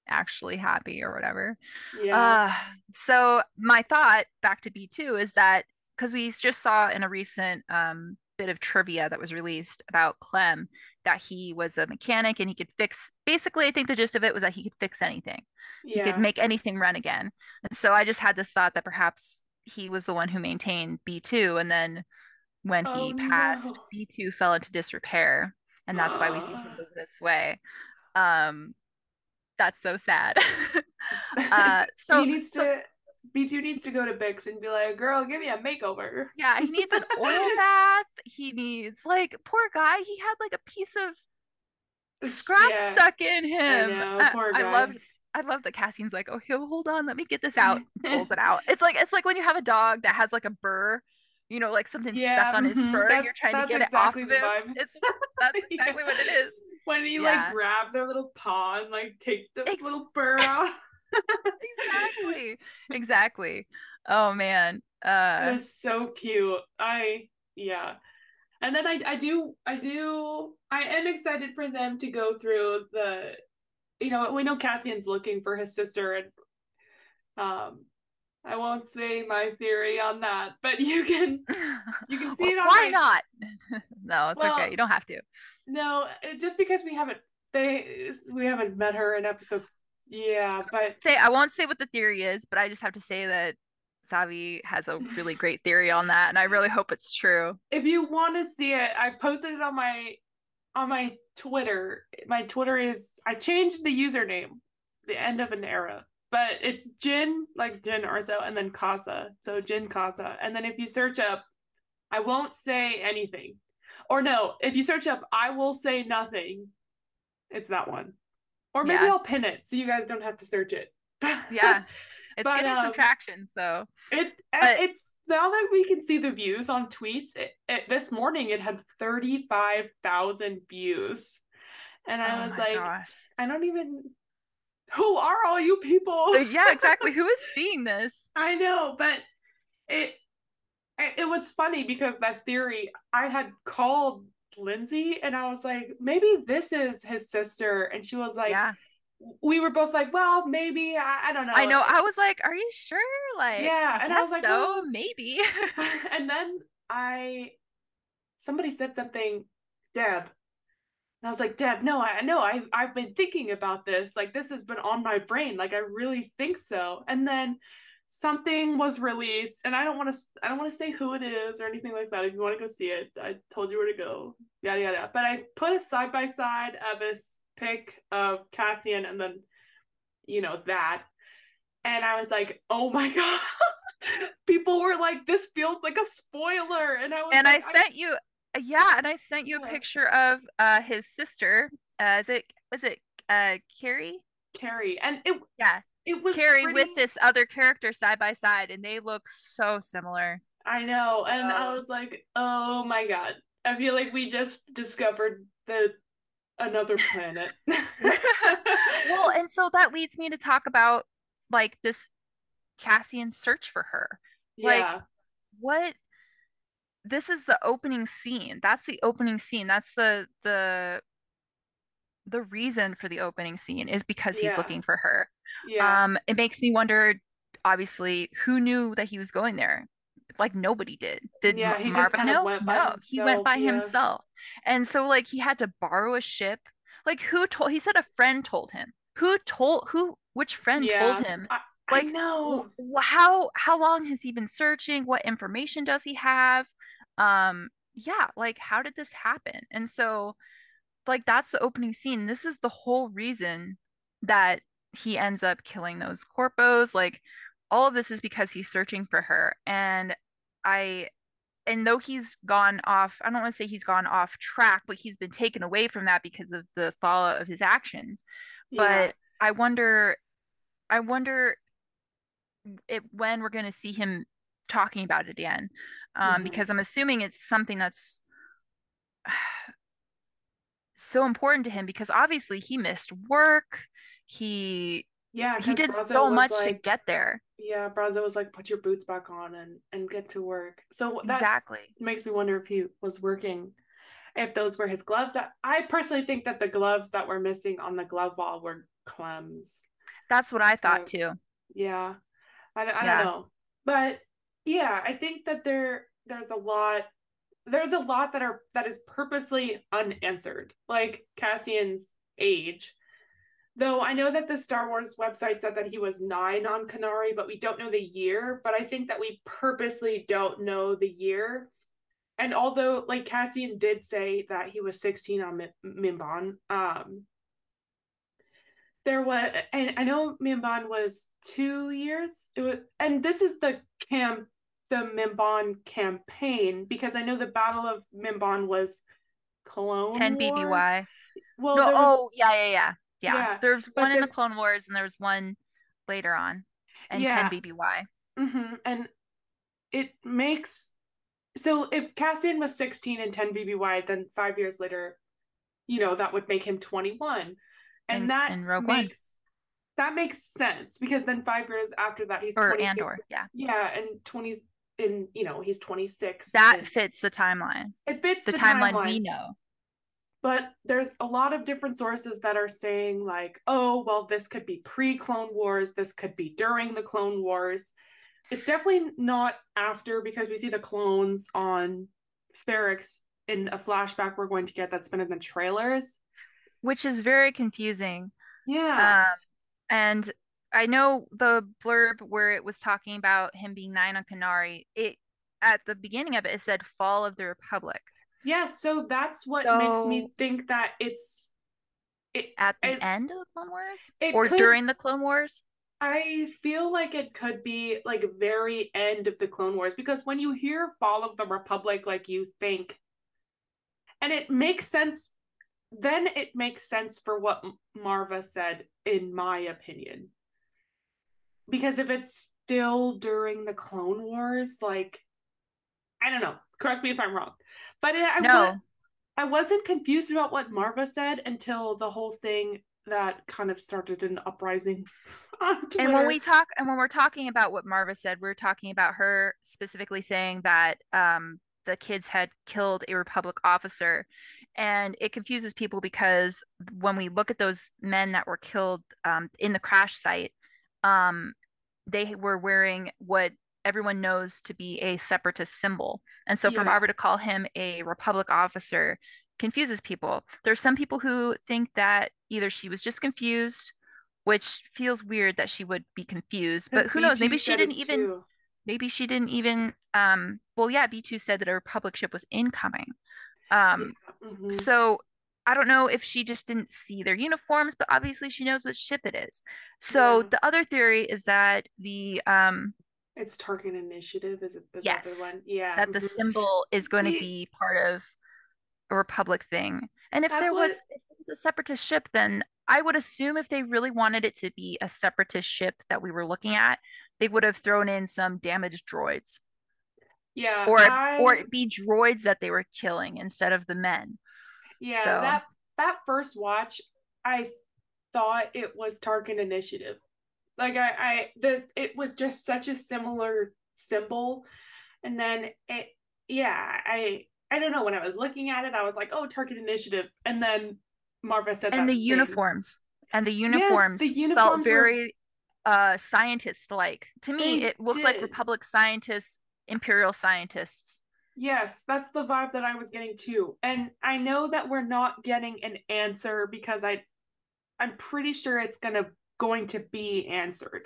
actually happy or whatever. Yeah. Uh, so my thought back to B two is that, because we just saw in a recent um bit of trivia that was released about Clem that he was a mechanic and he could fix, basically I think the gist of it was that he could fix anything. Yeah. He could make anything run again. And so I just had this thought that perhaps he was the one who maintained B two, and then when oh, he passed, no. B two fell into disrepair, and that's uh. why we see him move this way. Um that's so sad. uh, so he needs so, to. B two needs to go to Bix and be like, girl, give me a makeover. Yeah, he needs an oil bath. He needs, like, poor guy, he had like a piece of scrap yeah. stuck in him. I know, poor I, guy. I love I love that Cassian's like, oh, hold on, let me get this out. Pulls it out. It's like it's like when you have a dog that has like a burr, you know, like something yeah, stuck on his mm-hmm. burr, and you're trying to get exactly it off of him. It's, that's exactly yeah. what it is. When he yeah. like grabs their little paw and like take the Ex- little burr off. exactly exactly oh man uh it was so cute. I yeah and then I I do I do I am excited for them to go through the, you know, we know Cassian's looking for his sister, and um I won't say my theory on that, but you can you can see it on why my... not no it's well, okay you don't have to no just because we haven't they we haven't met her in episode yeah but say I won't say what the theory is, but I just have to say that Savi has a really great theory on that, and I really hope it's true. If you want to see it, I posted it on my on my Twitter. My Twitter is, I changed the username, the end of an era, but it's Jin, like Jin Erso, and then Casa, so Jin Casa. And then if you search up I won't say anything, or no, if you search up I will say nothing, it's that one. Or maybe yeah. I'll pin it so you guys don't have to search it. yeah. It's but, getting um, some traction, so. It but, It's now that we can see the views on tweets, it, it, this morning it had thirty-five thousand views. And I oh was like, gosh. I don't even, who are all you people? yeah, exactly. Who is seeing this? I know, but it, it it was funny because that theory, I had called Lindsay and I was like, maybe this is his sister, and she was like yeah. we were both like, well, maybe I, I don't know. I know, I was like, are you sure? Like yeah I and I was like so well. maybe and then I somebody said something, Deb, and I was like, Deb, no, I know I've, I've been thinking about this, like this has been on my brain, like I really think so. And then something was released, and I don't want to I don't want to say who it is or anything like that. If you want to go see it, I told you where to go, yada yada. But I put a side by side of a pic of Cassian and then, you know, that, and I was like, oh my god. People were like, this feels like a spoiler. And I was and like, I sent I- you yeah and I sent you a picture of uh his sister. Uh, is it was it uh Carrie Carrie and it yeah It was Carrie pretty... with this other character side by side, and they look so similar. I know, and oh. I was like, "Oh my god!" I feel like we just discovered the another planet. Well, and so that leads me to talk about like this Cassian search for her. Like, yeah. what? This is the opening scene. That's the opening scene. That's the the the reason for the opening scene is because he's yeah. looking for her. Yeah. Um, it makes me wonder, obviously, who knew that he was going there? Like, nobody did. Did yeah, he Marva just kind know? Of went by no, himself. He went by yeah. himself. And so, like, he had to borrow a ship. Like, who told, he said a friend told him. Who told, who, which friend yeah. told him? I, like, I know. How, how long has he been searching? What information does he have? Um, yeah, like, how did this happen? And so, like, that's the opening scene. This is the whole reason that he ends up killing those corpos. Like, all of this is because he's searching for her. And I, and though he's gone off, I don't want to say he's gone off track, but he's been taken away from that because of the fallout of his actions. Yeah. But I wonder, I wonder it, when we're going to see him talking about it again. Um, mm-hmm. Because I'm assuming it's something that's so important to him, because obviously he missed work. He yeah he did Braza so much like, to get there. Yeah, Braza was like, put your boots back on and and get to work. So that exactly makes me wonder if he was working, if those were his gloves. That I personally think that the gloves that were missing on the glove wall were Clem's. That's what I thought, like, too. Yeah, I, I yeah. don't know, but yeah, I think that there there's a lot there's a lot that are that is purposely unanswered, like Cassian's age. Though I know that the Star Wars website said that he was nine on Kenari, but we don't know the year. But I think that we purposely don't know the year. And although, like, Cassian did say that he was sixteen on M- Mimban, um, there was, and I know Mimban was two years. It was, and this is the camp, the Mimban campaign, because I know the Battle of Mimban was Clone ten Wars. B B Y. Well, no, was, oh yeah, yeah, yeah, yeah. yeah. There was one in the, the Clone Wars, and there was one later on, and yeah. ten B B Y. Mm-hmm. And it makes so if Cassian was sixteen and ten B B Y, then five years later, you know, that would make him twenty-one. And, and that and Rogue makes One. That makes sense, because then five years after that he's or twenty-six. Andor, yeah, yeah, and twenties, and you know he's twenty-six. That fits the timeline. It fits the, the timeline, timeline we know. But there's a lot of different sources that are saying like, oh, well, this could be pre-Clone Wars. This could be during the Clone Wars. It's definitely not after, because we see the clones on Ferrix in a flashback we're going to get that's been in the trailers. Which is very confusing. Yeah. Um, and I know the blurb where it was talking about him being nine on Kenari, it at the beginning of it, it said Fall of the Republic. Yeah, so that's what so, makes me think that it's... It, at the it, end of the Clone Wars? Or could, during the Clone Wars? I feel like it could be like very end of the Clone Wars, because when you hear Fall of the Republic, like you think... And it makes sense... Then it makes sense for what Marva said, in my opinion. Because if it's still during the Clone Wars, like, I don't know. Correct me if I'm wrong. But it, I, no. was, I wasn't confused about what Marva said until the whole thing that kind of started an uprising on Twitter. And when we talk, and when we're talking about what Marva said, we're talking about her specifically saying that um, the kids had killed a Republic officer. And it confuses people, because when we look at those men that were killed um, in the crash site, um, they were wearing what everyone knows to be a separatist symbol. And so yeah. for Marva to call him a Republic officer confuses people. There's some people who think that either she was just confused, which feels weird that she would be confused, but who B two knows? Maybe she didn't even, too. maybe she didn't even, um, well, yeah, B two said that a Republic ship was incoming. Um, mm-hmm. So I don't know if she just didn't see their uniforms, but obviously she knows what ship it is. So yeah. the other theory is that the, um, it's Target Initiative is, it, is yes, the other one. Yeah. That mm-hmm. the symbol is going see, to be part of a Republic thing. And if there was, it, if it was a separatist ship, then I would assume if they really wanted it to be a separatist ship that we were looking at, they would have thrown in some damaged droids. Yeah, or I, or it'd be droids that they were killing instead of the men. Yeah, so. that that first watch, I thought it was Target Initiative. Like I, I the it was just such a similar symbol, and then it, yeah, I I don't know. When I was looking at it, I was like, oh, Target Initiative, and then Marva said, and that the thing. uniforms, and the uniforms, yes, the uniforms felt were, very uh, scientist-like to me. It looked did. like Republic scientists. Imperial scientists. Yes, that's the vibe that I was getting too. And I know that we're not getting an answer, because I I'm pretty sure it's gonna going to be answered.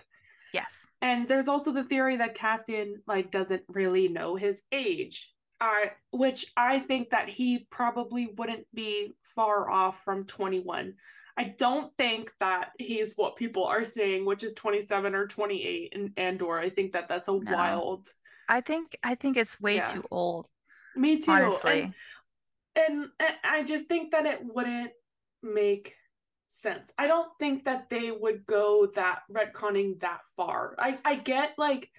Yes. And there's also the theory that Cassian like doesn't really know his age. Uh, which I think that he probably wouldn't be far off from twenty-one. I don't think that he's what people are saying, which is twenty-seven or twenty-eight in Andor. I think that that's a no. wild I think I think it's way yeah. too old. Me too. Honestly. And, and, and I just think that it wouldn't make sense. I don't think that they would go that retconning that far. I, I get like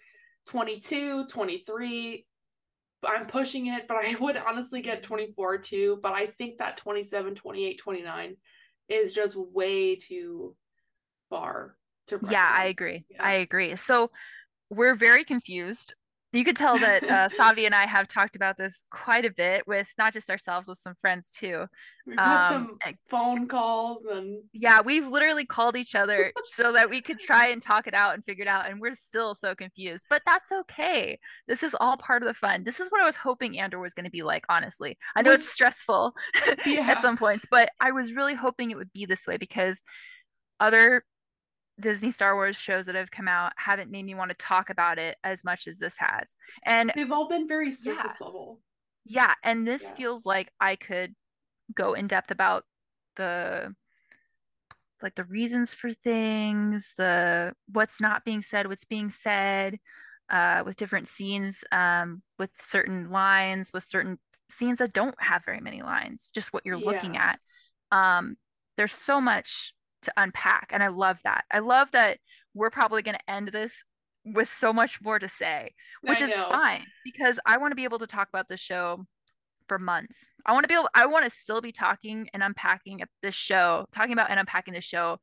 twenty-two, twenty-three. I'm pushing it, but I would honestly get twenty-four too. But I think that twenty-seven, twenty-eight, twenty-nine is just way too far to retconning. Yeah, I agree. Yeah. I agree. So we're very confused. You could tell that uh, Savi and I have talked about this quite a bit with not just ourselves, with some friends too. We've had um, some phone calls and... Yeah, we've literally called each other so that we could try and talk it out and figure it out. And we're still so confused, but that's okay. This is all part of the fun. This is what I was hoping Andor was going to be like, honestly. I know it's stressful yeah. at some points, but I was really hoping it would be this way, because other... Disney Star Wars shows that have come out haven't made me want to talk about it as much as this has. And they've all been very surface yeah. level. Yeah. And this yeah. feels like I could go in depth about the like the reasons for things, the what's not being said, what's being said, uh, with different scenes, um, with certain lines, with certain scenes that don't have very many lines, just what you're yeah. looking at. Um, there's so much to unpack, and I love that. I love that we're probably going to end this with so much more to say, which is fine, because I want to be able to talk about the show for months. I want to be able, I want to still be talking and unpacking this show, talking about and unpacking the show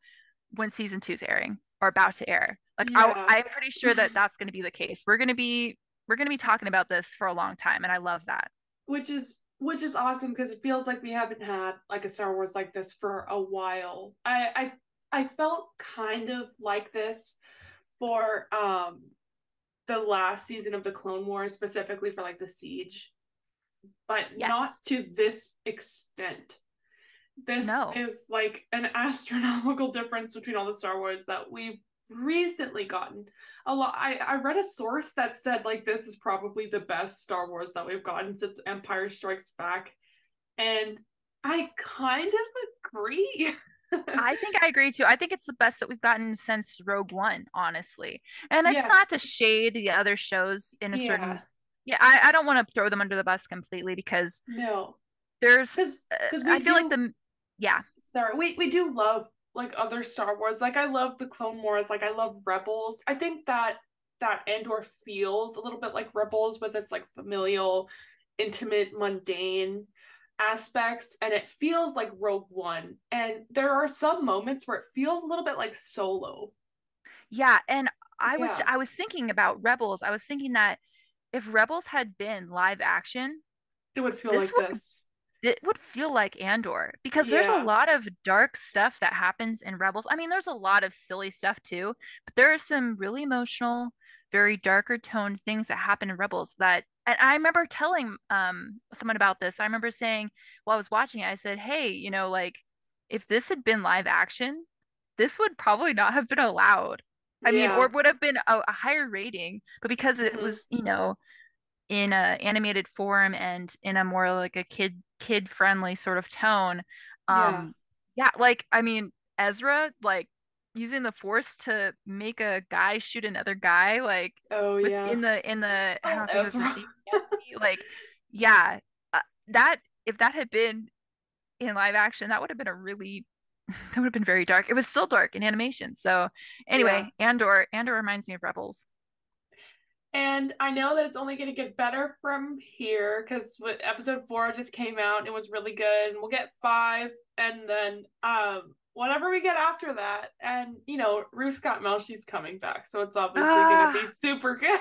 when season two's airing or about to air. Like yeah. I, I'm pretty sure that that's going to be the case. We're going to be, we're going to be talking about this for a long time. And I love that. Which is, which is awesome, because it feels like we haven't had like a Star Wars like this for a while. I, I, I felt kind of like this for um the last season of the Clone Wars, specifically for like the siege, but yes. not to this extent. This no. is like an astronomical difference between all the Star Wars that we've recently gotten. A lot I, I read a source that said like this is probably the best Star Wars that we've gotten since Empire Strikes Back, and I kind of agree. I think I agree too. I think it's the best that we've gotten since Rogue One, honestly. And it's yes. not to shade the other shows in a yeah. certain yeah I, I don't want to throw them under the bus completely, because no there's because uh, I feel do, like the yeah sorry we, we do love like other Star Wars. Like I love the Clone Wars, like I love Rebels. I think that that Andor feels a little bit like Rebels with its like familial, intimate, mundane aspects, and it feels like Rogue One, and there are some moments where it feels a little bit like Solo. Yeah, and I was yeah. I was thinking about Rebels. I was thinking that if Rebels had been live action, it would feel this like would, this. It would feel like Andor, because yeah. there's a lot of dark stuff that happens in Rebels. I mean, there's a lot of silly stuff too, but there are some really emotional, very darker toned things that happen in Rebels that, and I remember telling um, someone about this. I remember saying, while I was watching it, I said, hey, you know, like, if this had been live action, this would probably not have been allowed. I yeah. mean, or would have been a, a higher rating, but because it mm-hmm. was, you know, in a animated form and in a more like a kid, kid friendly sort of tone. Um, yeah. yeah, like, I mean, Ezra, like, using the force to make a guy shoot another guy, like oh with, yeah in the in the I don't know, if it was the like yeah uh, that if that had been in live action, that would have been a really that would have been very dark. It was still dark in animation. So anyway, yeah. Andor Andor reminds me of Rebels, and I know that it's only going to get better from here, because episode four just came out and it was really good, and we'll get five, and then um whatever we get after that. And, you know, Rue Scott-Mell, she's coming back, so it's obviously ah. going to be super good.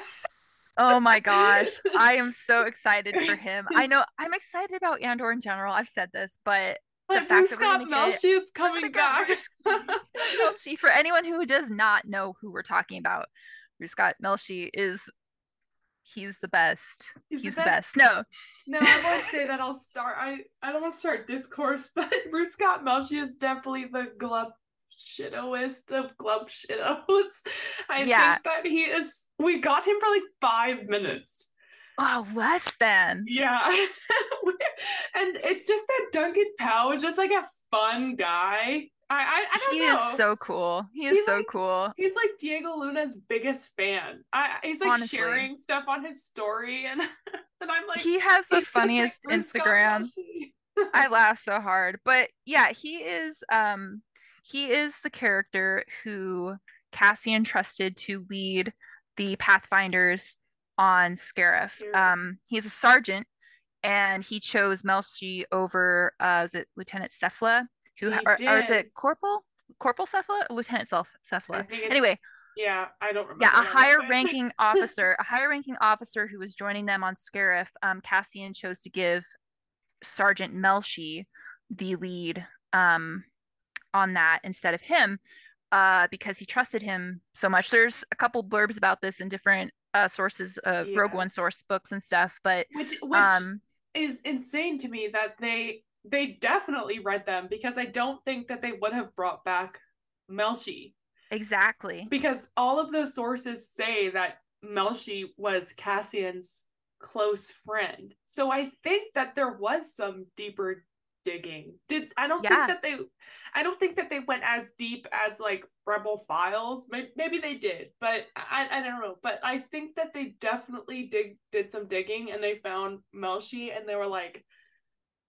Oh my gosh. I am so excited for him. I know I'm excited about Andor in general. I've said this, but the like, fact Rue Scott-Mell, she is coming back. Melchi, for anyone who does not know who we're talking about, Rue Scott-Mell, she is... He's the best. He's, He's the, best. the best. No. No, I won't say that. I'll start. I, I don't want to start discourse, but Rue Scott-Mell, she is definitely the glub shittoest of glub shittos. I yeah. think that he is, we got him for like five minutes. Oh, less than. Yeah. And it's just that Duncan Powell is just like a fun guy. I, I, I don't he know. He is so cool. He is he's so like, cool. He's like Diego Luna's biggest fan. I he's like Honestly. sharing stuff on his story, and and I'm like, he has the funniest like Instagram. I laugh so hard. But yeah, he is um he is the character who Cassian trusted to lead the Pathfinders on Scarif. Sure. Um he's a sergeant, and he chose Melchi over uh was it Lieutenant Cephla? Who ha- or, or is it Corporal Corporal Cephla or Lieutenant Cephla? Anyway, yeah, I don't remember. Yeah, a higher ranking officer, a higher ranking officer who was joining them on Scarif. Um, Cassian chose to give Sergeant Melchi the lead um, on that instead of him, uh, because he trusted him so much. There's a couple blurbs about this in different uh, sources of yeah. Rogue One source books and stuff, but which, which um, is insane to me that they. They definitely read them, because I don't think that they would have brought back Melchi. Exactly. Because all of those sources say that Melchi was Cassian's close friend. So I think that there was some deeper digging. Did I don't yeah. think that they I don't think that they went as deep as like Rebel Files. Maybe, maybe they did, but I, I don't know. But I think that they definitely dig did some digging, and they found Melshi, and they were like,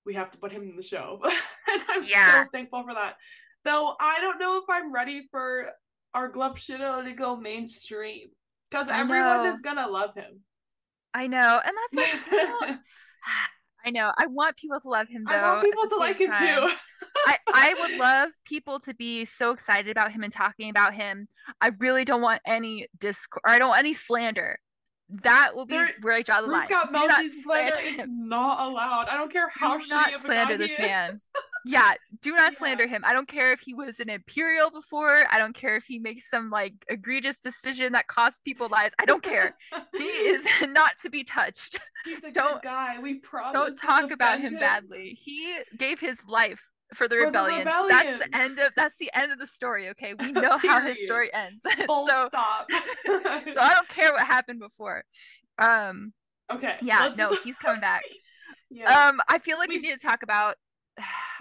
we have to put him in the show. And I'm yeah. so thankful for that. Though I don't know if I'm ready for our Glubshido to go mainstream, because everyone know. is gonna love him. I know, and that's like, you know, I know. I want people to love him, though. I want people to like him too. I, I would love people to be so excited about him and talking about him. I really don't want any discord. I don't want any slander. That will be there, where I draw the Bruce line. Scott Melsey's slander is not allowed. I don't care how do not shitty of slander a guy this is. man. Yeah, do not yeah. slander him. I don't care if he was an Imperial before. I don't care if he makes some like egregious decision that costs people lives. I don't care. He is not to be touched. He's a don't, good guy. We promise. Don't talk about him, him badly. He gave his life for the, for rebellion. the rebellion. That's the end of that's the end of the story. Okay, we know how his story ends. Full so, stop. So I don't care what happened before. Um. Okay. Yeah. No, just... he's coming back. Yeah. Um. I feel like we, we need to talk about.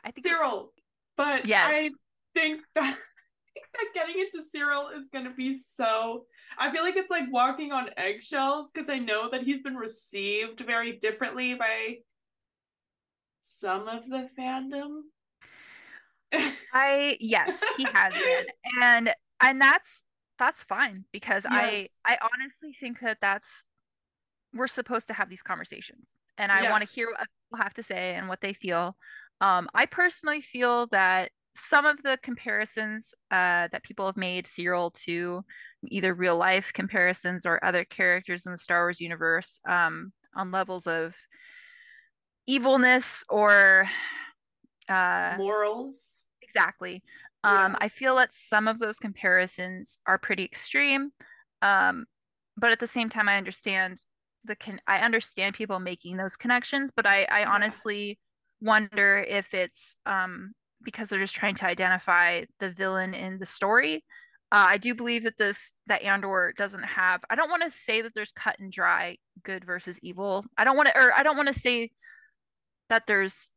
I think Cyril, it... but yes. I think that I think that getting into Cyril is gonna be so. I feel like it's like walking on eggshells, because I know that he's been received very differently by some of the fandom. I yes he has been, and and that's that's fine, because yes. I I honestly think that that's we're supposed to have these conversations, and I yes. want to hear what people have to say and what they feel. um I personally feel that some of the comparisons uh that people have made Cyril to either real life comparisons or other characters in the Star Wars universe, um on levels of evilness or uh morals, exactly. um yeah. I feel that some of those comparisons are pretty extreme, um but at the same time I understand the can I understand people making those connections, but I I yeah. honestly wonder if it's um because they're just trying to identify the villain in the story. uh I do believe that this that Andor doesn't have, I don't want to say that there's cut and dry good versus evil. I don't want to or I don't want to say that there's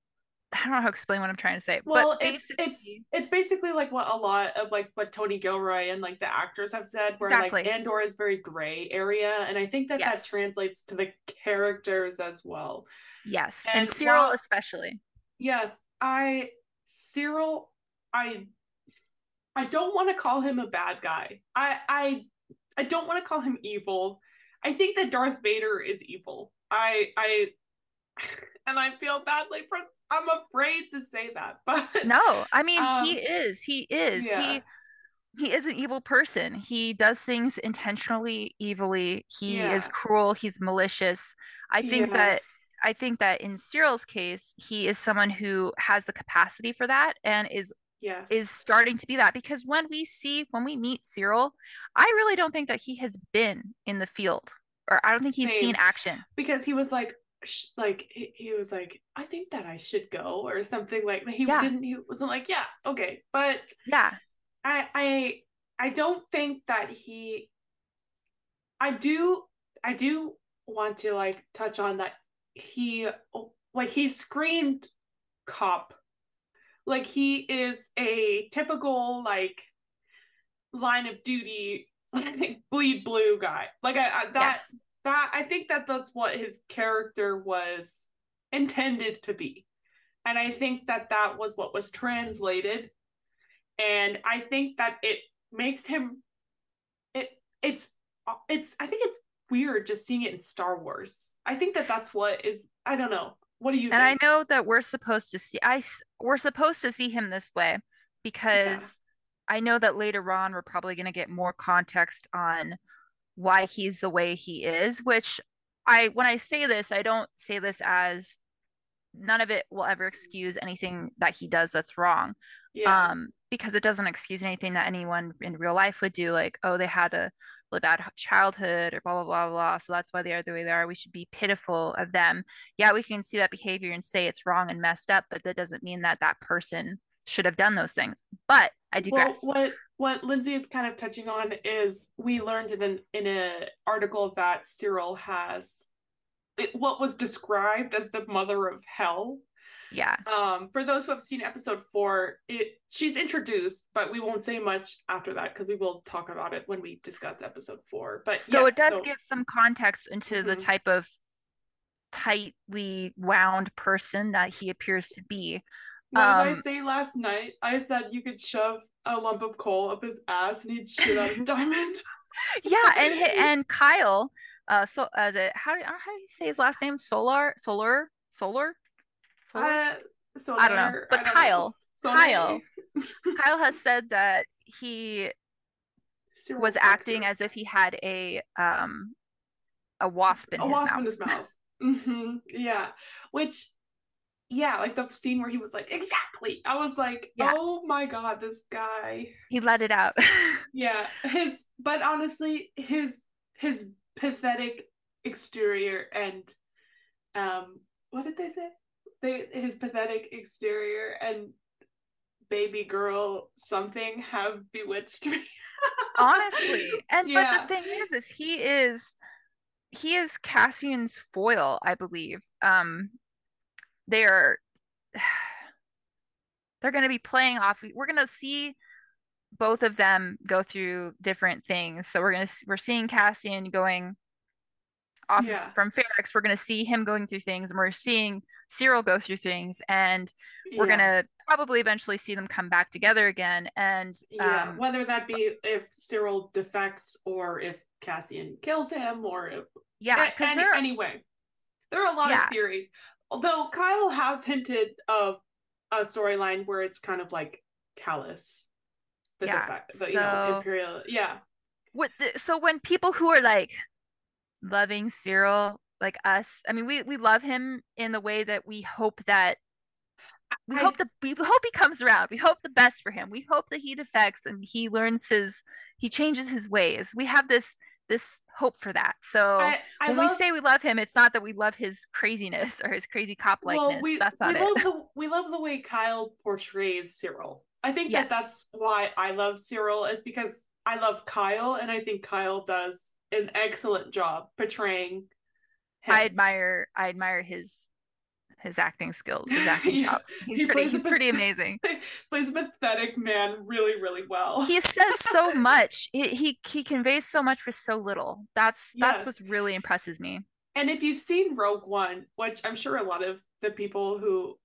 I don't know how to explain what I'm trying to say. Well, but it's it's it's basically like what a lot of like what Tony Gilroy and like the actors have said, where exactly. like Andor is very gray area, and I think that yes. that translates to the characters as well. Yes, and, and Cyril while, especially. Yes, I Cyril, I I don't want to call him a bad guy. I I I don't want to call him evil. I think that Darth Vader is evil. I I. And I feel badly for, I'm afraid to say that, but no, I mean, um, he is, he is, yeah. he, he is an evil person. He does things intentionally, evilly. He yeah. is cruel. He's malicious. I think yeah. that, I think that in Cyril's case, he is someone who has the capacity for that and is, yes. is starting to be that, because when we see, when we meet Cyril, I really don't think that he has been in the field, or I don't think he's Same. seen action, because he was like, like he was like I think that I should go or something like that. He yeah. didn't he wasn't like yeah okay but yeah I I I don't think that he I do I do want to like touch on that he like he screamed cop, like he is a typical like line of duty like bleed blue guy, like I, I that yes. that I think that that's what his character was intended to be, and I think that that was what was translated, and I think that it makes him it it's it's I think it's weird just seeing it in Star Wars. I think that that's what is I don't know what do you and think? I know that we're supposed to see I we're supposed to see him this way, because yeah. I know that later on we're probably going to get more context on why he's the way he is, which I, when I say this, I don't say this as none of it will ever excuse anything that he does that's wrong. Yeah. Um, because it doesn't excuse anything that anyone in real life would do. Like, oh, they had a, a bad childhood or blah, blah, blah, blah. So that's why they are the way they are. We should be pitiful of them. Yeah. We can see that behavior and say it's wrong and messed up, but that doesn't mean that that person should have done those things. But I digress. Well, what what Lindsay is kind of touching on is we learned in an in an article that Cyril has it, what was described as the mother of hell, Yeah. Um, for those who have seen episode four, it she's introduced, but we won't say much after that because we will talk about it when we discuss episode four. But so yes, it does so... give some context into mm-hmm. the type of tightly wound person that he appears to be. What um, did I say last night? I said you could shove a lump of coal up his ass and he'd shoot out a diamond. Yeah, and and Kyle, uh, so as it how do, I don't know how do you say his last name? Solar, Solar, Solar. Solar? Uh, Solar. I don't know. But don't Kyle, know. Kyle, Kyle has said that he Serial was character. acting as if he had a um a wasp in a his wasp mouth. in his mouth. Mm-hmm. Yeah, which. Yeah, like the scene where he was like, exactly. I was like, yeah. oh my God, this guy. He let it out. yeah. His, but honestly, his, his pathetic exterior and, um, what did they say? They, his pathetic exterior and baby girl something have bewitched me. Honestly. And, yeah. but the thing is, is he is, he is Cassian's foil, I believe. Um, They're they're going to be playing off. We're going to see both of them go through different things. So we're going to we're seeing Cassian going off yeah. from Ferrix. We're going to see him going through things, and we're seeing Cyril go through things, and we're yeah. going to probably eventually see them come back together again. And yeah, um, whether that be if Cyril defects or if Cassian kills him, or if yeah, because any, anyway, there are a lot yeah. of theories. Although Kyle has hinted of a storyline where it's kind of like Callus, the yeah, defect, the so, you know, imperial, yeah. What the, so when people who are like loving Cyril, like us, I mean, we we love him in the way that we hope that we I, hope the we hope he comes around. We hope the best for him. We hope that he defects and he learns his he changes his ways. We have this. this hope for that. So I, I when love, we say we love him, it's not that we love his craziness or his crazy cop likeness. Well, we, that's not we it. Love the, we love the way Kyle portrays Cyril. I think yes. that that's why I love Cyril, is because I love Kyle, and I think Kyle does an excellent job portraying him. I admire I admire his his acting skills, his acting yeah. chops. He's he pretty he's pretty amazing. Plays a pathetic man really, really well. He says so much. He, he he conveys so much for so little. That's that's yes. what really impresses me. And if you've seen Rogue One, which I'm sure a lot of the people who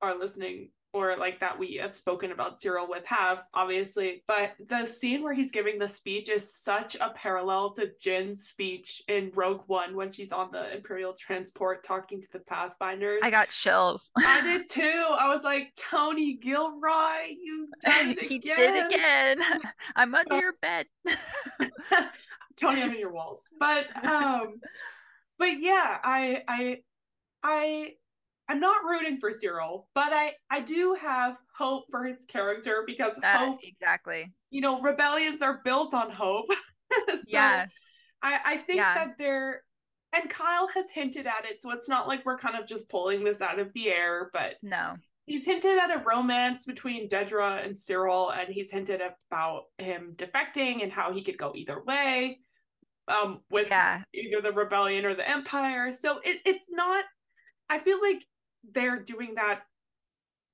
are listening or like that we have spoken about Cyril with have, obviously, but the scene where he's giving the speech is such a parallel to Jin's speech in Rogue One when she's on the Imperial transport talking to the Pathfinders. I got chills. I did too. I was like, Tony Gilroy, you did it again. did again. I'm under your bed. Tony, I'm in your walls. But um, but yeah, I I I I'm not rooting for Cyril, but I, I do have hope for his character because that, hope, exactly. you know, rebellions are built on hope. so yeah. I, I think yeah. that they're, and Kyle has hinted at it. So it's not like we're kind of just pulling this out of the air, but no, he's hinted at a romance between Dedra and Cyril, and he's hinted about him defecting and how he could go either way um, with yeah. either the rebellion or the empire. So it, it's not, I feel like they're doing that,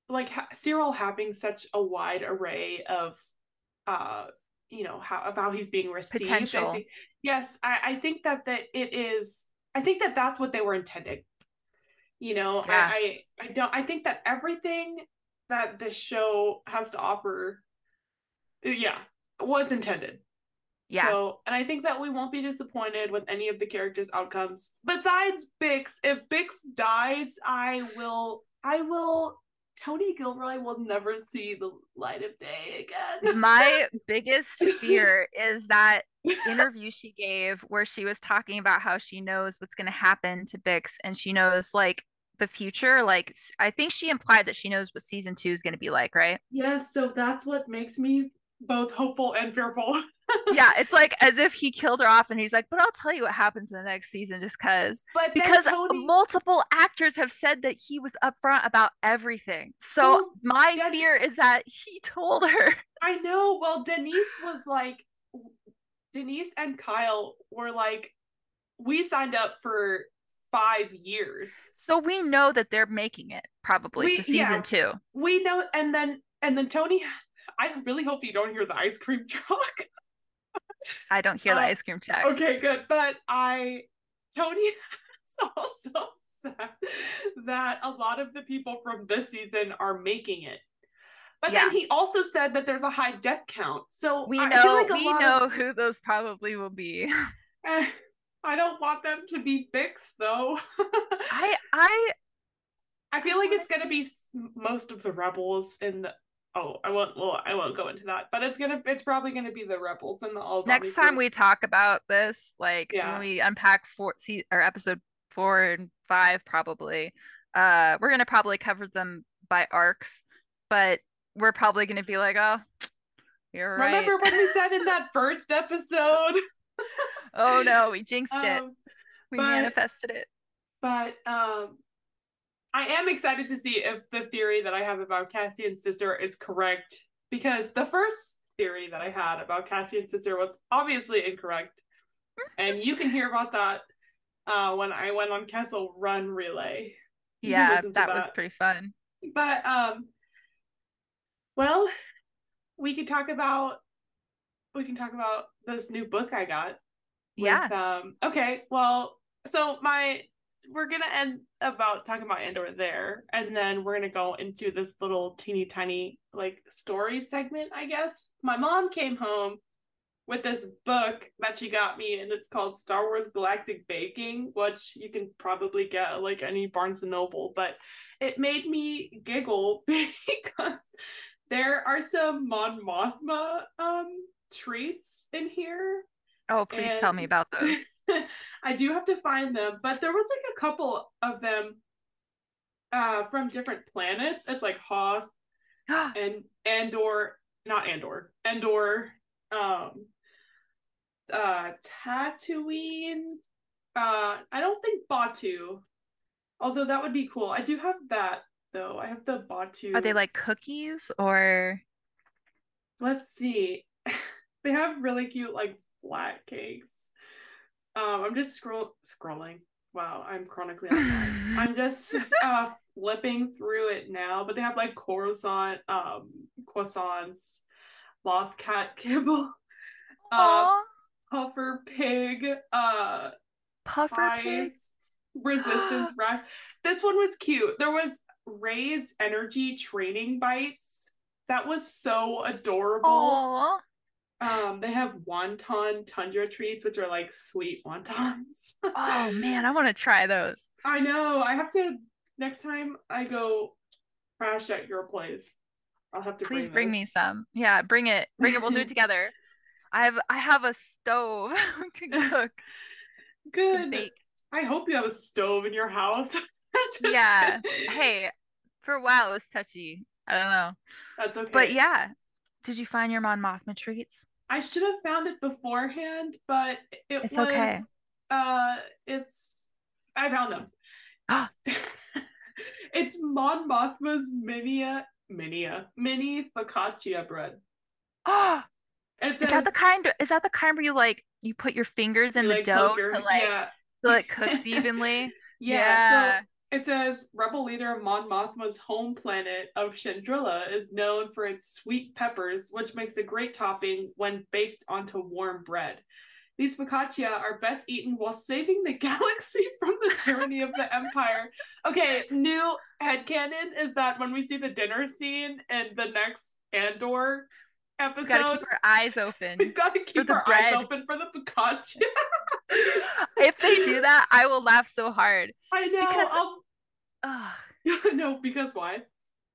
like ha- Cyril having such a wide array of uh you know how of how he's being received. Potential. I think, yes I, I think that that it is I think that that's what they were intending, you know. yeah. I, I I don't I think that everything that this show has to offer yeah was intended. Yeah. So, and I think that we won't be disappointed with any of the characters' outcomes. Besides Bix, if Bix dies, I will, I will, Tony Gilroy will never see the light of day again. My biggest fear is that interview she gave where she was talking about how she knows what's going to happen to Bix, and she knows, like, the future. Like, I think she implied that she knows what season two is going to be like, right? Yes. Yeah, so that's what makes me both hopeful and fearful. Yeah, it's like as if he killed her off and he's like, but I'll tell you what happens in the next season just cause. But because Tony... multiple actors have said that he was upfront about everything. So well, my Den- fear is that he told her. I know. Well, Denise was like, Denise and Kyle were like, we signed up for five years. So we know that they're making it probably we, to season yeah, two. We know. And then, and then Tony, I really hope you don't hear the ice cream truck. I don't hear uh, the ice cream truck. Okay, good. But I, Tony has also said that a lot of the people from this season are making it. But yeah. then he also said that there's a high death count. So we know, I feel like a we lot know of, who those probably will be. Eh, I don't want them to be fixed though. I I I feel I like it's going to be most of the rebels in the Oh, I won't well, I won't go into that. But it's gonna it's probably gonna be the rebels and the all next time group. We talk about this, like yeah. when we unpack four see or episode four and five probably. Uh we're gonna probably cover them by arcs, but we're probably gonna be like, oh, you're right. Remember when we said in that first episode? Oh no, we jinxed um, it. We but, manifested it. But um I am excited to see if the theory that I have about Cassian's sister is correct, because the first theory that I had about Cassian's sister was obviously incorrect. And you can hear about that uh, when I went on Kessel Run Relay. You yeah, that, that was pretty fun. But, um, well, we could talk about, we can talk about this new book I got. With, yeah. Um, okay, well, so my... we're gonna end about talking about Andor there, and then we're gonna go into this little teeny tiny like story segment, I guess. My mom came home with this book that she got me, and it's called Star Wars Galactic Baking, which you can probably get at, like, any Barnes and Noble, but it made me giggle because there are some Mon Mothma um treats in here. Oh, please and... tell me about those. I do have to find them, but there was like a couple of them uh from different planets. It's like Hoth and Andor, not Andor, Endor, um uh Tatooine, uh I don't think Batuu, although that would be cool. I do have that though. I have the Batuu. Are they like cookies or let's see. They have really cute like flat cakes. Um, I'm just scroll scrolling. Wow, I'm chronically online. I'm just uh, flipping through it now, but they have like Coruscant, um, croissants, loth cat kibble, uh, puffer pig, uh, puffer pies, pig, resistance rash. This one was cute. There was Ray's energy training bites. That was so adorable. Aww. Um, they have wonton tundra treats, which are like sweet wontons. Oh man, I want to try those. I know. I have to next time I go crash at your place. I'll have to please bring, bring me some. Yeah, bring it. Bring it. We'll do it together. I have I have a stove. I can cook. Good. Bake. I hope you have a stove in your house. Yeah. Hey, for a while it was touchy. I don't know. That's okay. But yeah. Did you find your Mon Mothma treats? I should have found it beforehand, but it it's was okay. uh it's I found them. It's Mon Mothma's minia minia mini focaccia bread. Oh, is that the kind is that the kind where you like you put your fingers in you, the like, dough your, to like yeah. so it cooks evenly? Yeah, yeah. So it says, rebel leader Mon Mothma's home planet of Chandrila is known for its sweet peppers, which makes a great topping when baked onto warm bread. These focaccia are best eaten while saving the galaxy from the tyranny of the Empire. Okay, new headcanon is that when we see the dinner scene in the next Andor episode, we've got to keep our eyes open. We've got to keep our bread. eyes open for the focaccia. If they do that, I will laugh so hard. I know. Because, I'll... no, because why?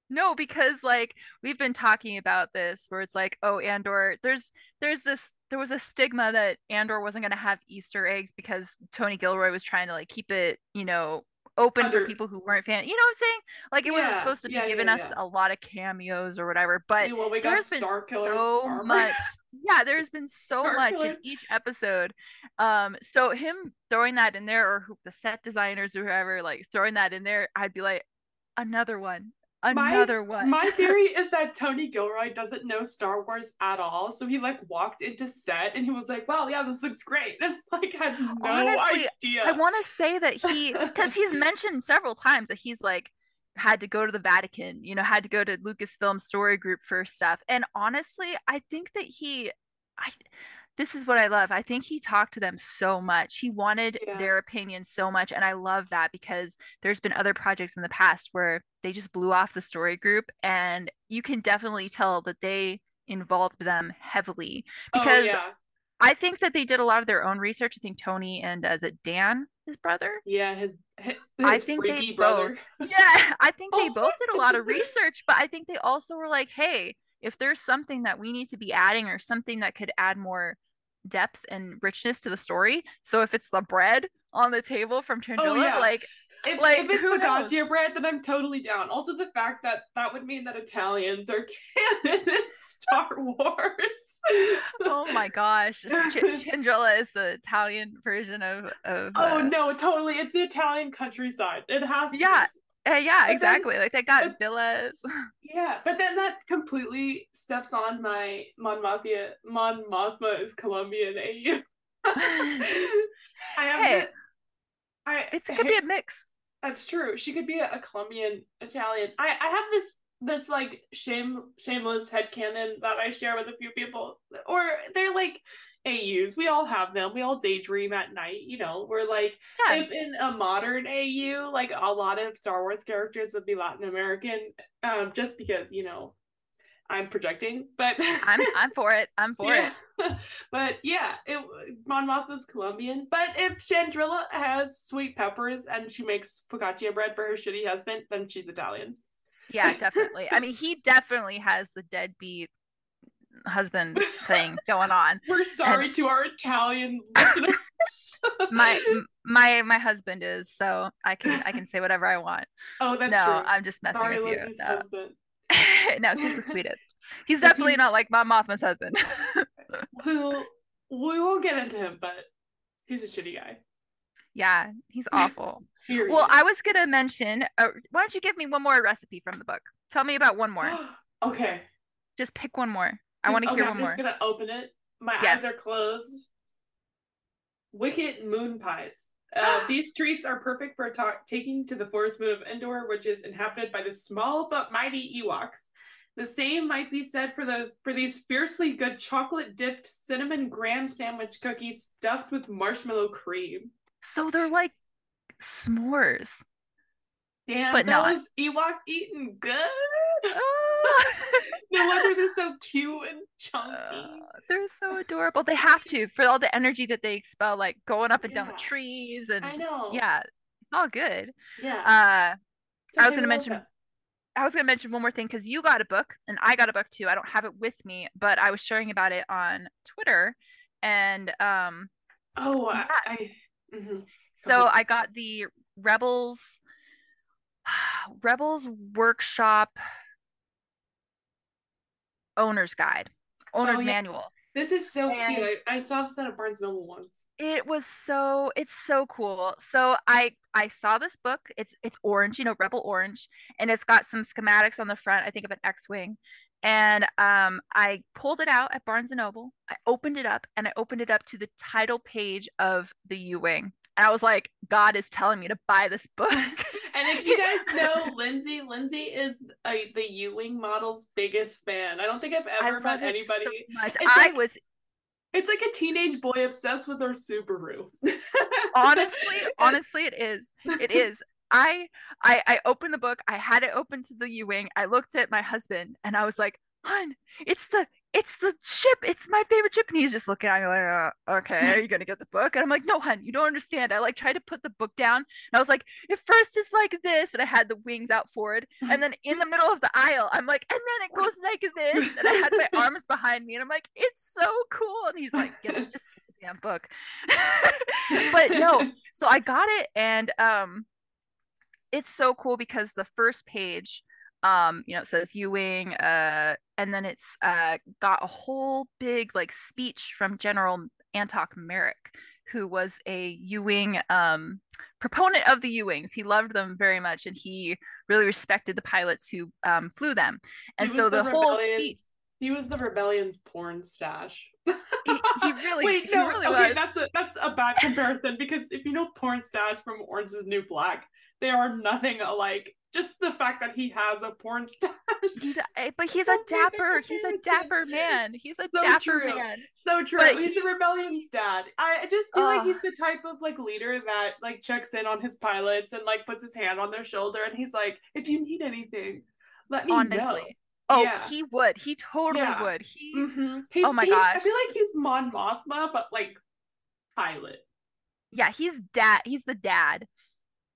No, because like we've been talking about this where it's like, oh, Andor, there's there's this there was a stigma that Andor wasn't gonna have Easter eggs because Tony Gilroy was trying to like keep it, you know, open Under... for people who weren't fans. You know what I'm saying? Like it yeah, wasn't supposed to be yeah, giving yeah, us yeah. a lot of cameos or whatever. But yeah, well, we there's been so armor. much. Yeah, there's been so Star much Killer. in each episode. Um, so him throwing that in there, or who, the set designers or whoever, like throwing that in there, I'd be like, another one, another my, one. My theory is that Tony Gilroy doesn't know Star Wars at all, so he like walked into set and he was like, "Well, yeah, this looks great," and like had no Honestly, idea. I want to say that he, because he's mentioned several times that he's like had to go to the Vatican, you know, had to go to Lucasfilm Story Group for stuff. And honestly, I think that he, I, this is what I love. I think he talked to them so much. He wanted yeah. their opinion so much. And I love that, because there's been other projects in the past where they just blew off the story group, and you can definitely tell that they involved them heavily, because oh, yeah. I think that they did a lot of their own research. I think Tony and as it Dan, his brother. Yeah, his, his I think freaky they brother. Both, yeah, I think they both did a lot of research, but I think they also were like, hey, if there's something that we need to be adding, or something that could add more depth and richness to the story. So if it's the bread on the table from Chandrila, oh, yeah. like, if, like if it's focaccia bread, then I'm totally down. Also, the fact that that would mean that Italians are canon in Star Wars. Oh my gosh, Chandrila is the Italian version of. of oh uh, no, totally! It's the Italian countryside. It has. Yeah. To- Uh, yeah, but exactly. Then, like they got but, villas. Yeah, but then that completely steps on my Mon Mothma. Mon Mothma is Colombian A U. I have hey, to, I, it's, it could I, be a mix. That's true. She could be a, a Colombian Italian. I, I have this this like shame shameless headcanon that I share with a few people, or they're like A Us. We all have them. We all daydream at night, you know. We're like, yeah. if in a modern A U, like a lot of Star Wars characters would be Latin American, um, just because, you know, I'm projecting. But I'm I'm for it. I'm for yeah. it. But yeah, it Mon Mothma's Colombian. But if Chandrila has sweet peppers and she makes focaccia bread for her shitty husband, then she's Italian. Yeah, definitely. I mean, he definitely has the deadbeat husband thing going on. We're sorry and to our Italian listeners. my my my husband is, so I can I can say whatever I want. Oh, that's no, true. I'm just messing sorry, with you. No, no, he's the sweetest. He's definitely he... not like Mon Mothma's husband. We'll we won't get into him, but he's a shitty guy. Yeah, he's awful. He well, is. I was gonna mention. Uh, why don't you give me one more recipe from the book? Tell me about one more. Okay, just pick one more. I want to hear okay, one more. I'm just going to open it. My yes. eyes are closed. Wicked moon pies. Uh, these treats are perfect for ta- taking to the forest moon of Endor, which is inhabited by the small but mighty Ewoks. The same might be said for those for these fiercely good chocolate-dipped cinnamon graham sandwich cookies stuffed with marshmallow cream. So they're like s'mores. Damn, but those Ewok eating good. Oh. No wonder they're so cute and chunky. Oh, they're so adorable. They have to, for all the energy that they expel, like going up and yeah. down the trees. And I know. Yeah, it's all good. Yeah. Uh, so I was going to mention, that. I was going to mention one more thing, because you got a book and I got a book too. I don't have it with me, but I was sharing about it on Twitter, and um. Oh, yeah. I. I mm-hmm. So I got the Rebels. Rebels Workshop Owner's Guide, Owner's oh, yeah. Manual. This is so and cute. I, I saw this at a Barnes and Noble once. It was so, it's so cool. So I, I saw this book. It's, it's orange, you know, Rebel orange, and it's got some schematics on the front, I think of an X-Wing. And um, I pulled it out at Barnes and Noble. I opened it up, and I opened it up to the title page of the U-Wing. And I was like, God is telling me to buy this book. And if you guys know Lindsay, Lindsay is a, the U-Wing model's biggest fan. I don't think I've ever I met anybody. So much. It's I like, was. It's like a teenage boy obsessed with our Subaru. honestly, honestly, it is. It is. I, I, I opened the book. I had it open to the U-Wing. I looked at my husband, and I was like, "Hun, it's the, it's the ship. It's my favorite ship." And he's just looking at me like, oh, "Okay, are you gonna get the book?" And I'm like, "No, hun, you don't understand." I like tried to put the book down, and I was like, "At first it's like this," and I had the wings out forward, and then in the middle of the aisle, I'm like, "And then it goes like this," and I had my arms behind me, and I'm like, "It's so cool." And he's like, "Get it, just get the damn book." But no, so I got it, and um. It's so cool because the first page, um, you know, it says U-Wing, uh, and then it's uh, got a whole big like speech from General Antok Merrick, who was a Ewing um, proponent of the Ewings. He loved them very much, and he really respected the pilots who um, flew them. And so the, the whole speech. He was the Rebellion's porn stash. he, he really, Wait, he no, really okay, was. That's a, that's a bad comparison, because if you know porn stash from Orange's New Black, they are nothing alike. Just the fact that he has a porn stash. But he's a dapper, he's a dapper man. He's a so dapper true. man. So true. But he's he, a Rebellion's dad. I just feel uh, like he's the type of like leader that like checks in on his pilots and like puts his hand on their shoulder, and he's like, if you need anything, let me honestly. know. Honestly. Oh, yeah. he would. He totally yeah. would. He. Mm-hmm. he's, oh my he's, gosh. I feel like he's Mon Mothma, but like pilot. Yeah, he's dad. He's the dad.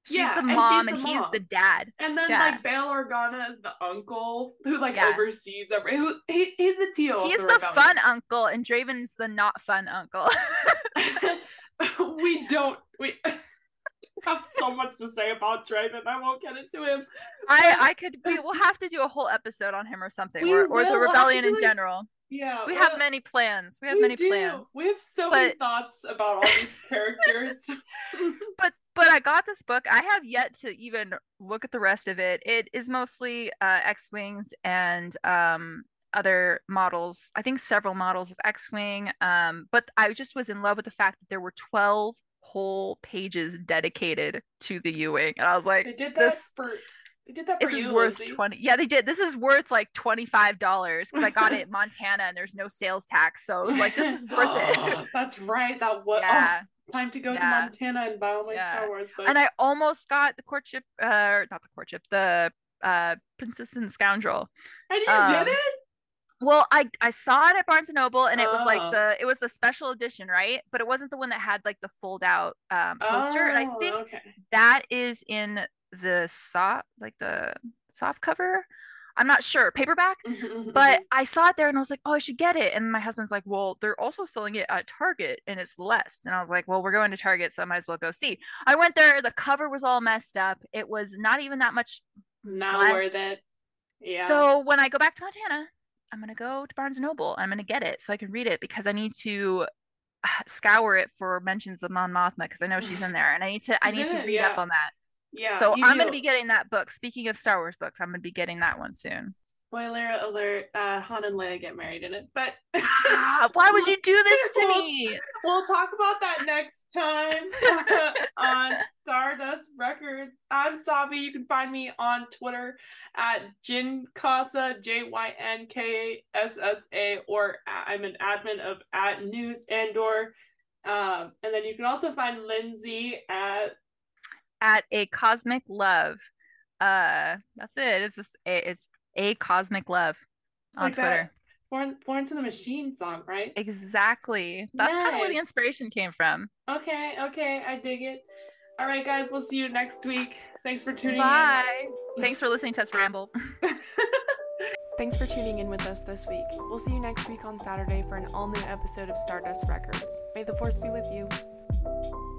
She's yeah, the mom, and, she's the and mom. he's the dad. And then, yeah. like, Bail Organa is the uncle who, like, yeah. oversees everything. Who, he, he's the T O. He's the, the fun uncle, and Draven's the not fun uncle. we don't. We have so much to say about Draven. I won't get into him. I, I could. We will have to do a whole episode on him or something, we or, or the rebellion in general. Yeah, we well, have many plans. We have we many do. plans. We have so but... many thoughts about all these characters. but. But I got this book. I have yet to even look at the rest of it. It is mostly uh, X-Wings and um, other models. I think several models of X-Wing. Um, but I just was in love with the fact that there were twelve whole pages dedicated to the Ewing. And I was like, they did that this, for, they did that for this you, is worth Lindsay. twenty Yeah, they did. This is worth like twenty-five dollars because I got it in Montana and there's no sales tax. So it was like, this is worth oh, it. That's right. That was. Yeah. Oh. Time to go yeah. to Montana and buy all my yeah. Star Wars books. And I almost got the courtship, uh, not the courtship, the uh, Princess and the Scoundrel. And you um, did it? Well, I I saw it at Barnes and Noble, and oh. it was like the it was the special edition, right? But it wasn't the one that had like the fold out um, poster. Oh, and I think okay. that is in the soft, like the soft cover. I'm not sure, paperback, mm-hmm, but mm-hmm. I saw it there and I was like, oh, I should get it. And my husband's like, well, they're also selling it at Target and it's less. And I was like, well, we're going to Target, so I might as well go see. I went there. The cover was all messed up. It was not even that much. Not less. worth it. Yeah. So when I go back to Montana, I'm going to go to Barnes and Noble. I'm going to get it so I can read it, because I need to scour it for mentions of Mon Mothma, because I know she's in there, and I need to, I need to read yeah. up on that. Yeah, so I'm going to be getting that book. Speaking of Star Wars books, I'm going to be getting that one soon. Spoiler alert, uh, Han and Leia get married in it. But why would you do this to we'll, me? We'll talk about that next time on Stardust Records. I'm Savi. You can find me on Twitter at Jinkasa, J Y N K A S S A, or I'm an admin of at News Andor. Um, and then you can also find Lindsay at at a cosmic love. Uh that's it. It's just a, it's a cosmic love on like Twitter. Florence, Florence and the Machine song, right? Exactly. That's nice. Kind of where the inspiration came from. Okay, okay. I dig it. All right, guys, we'll see you next week. Thanks for tuning Bye. in. Bye. Thanks for listening to us ramble. Thanks for tuning in with us this week. We'll see you next week on Saturday for an all-new episode of Stardust Records. May the force be with you.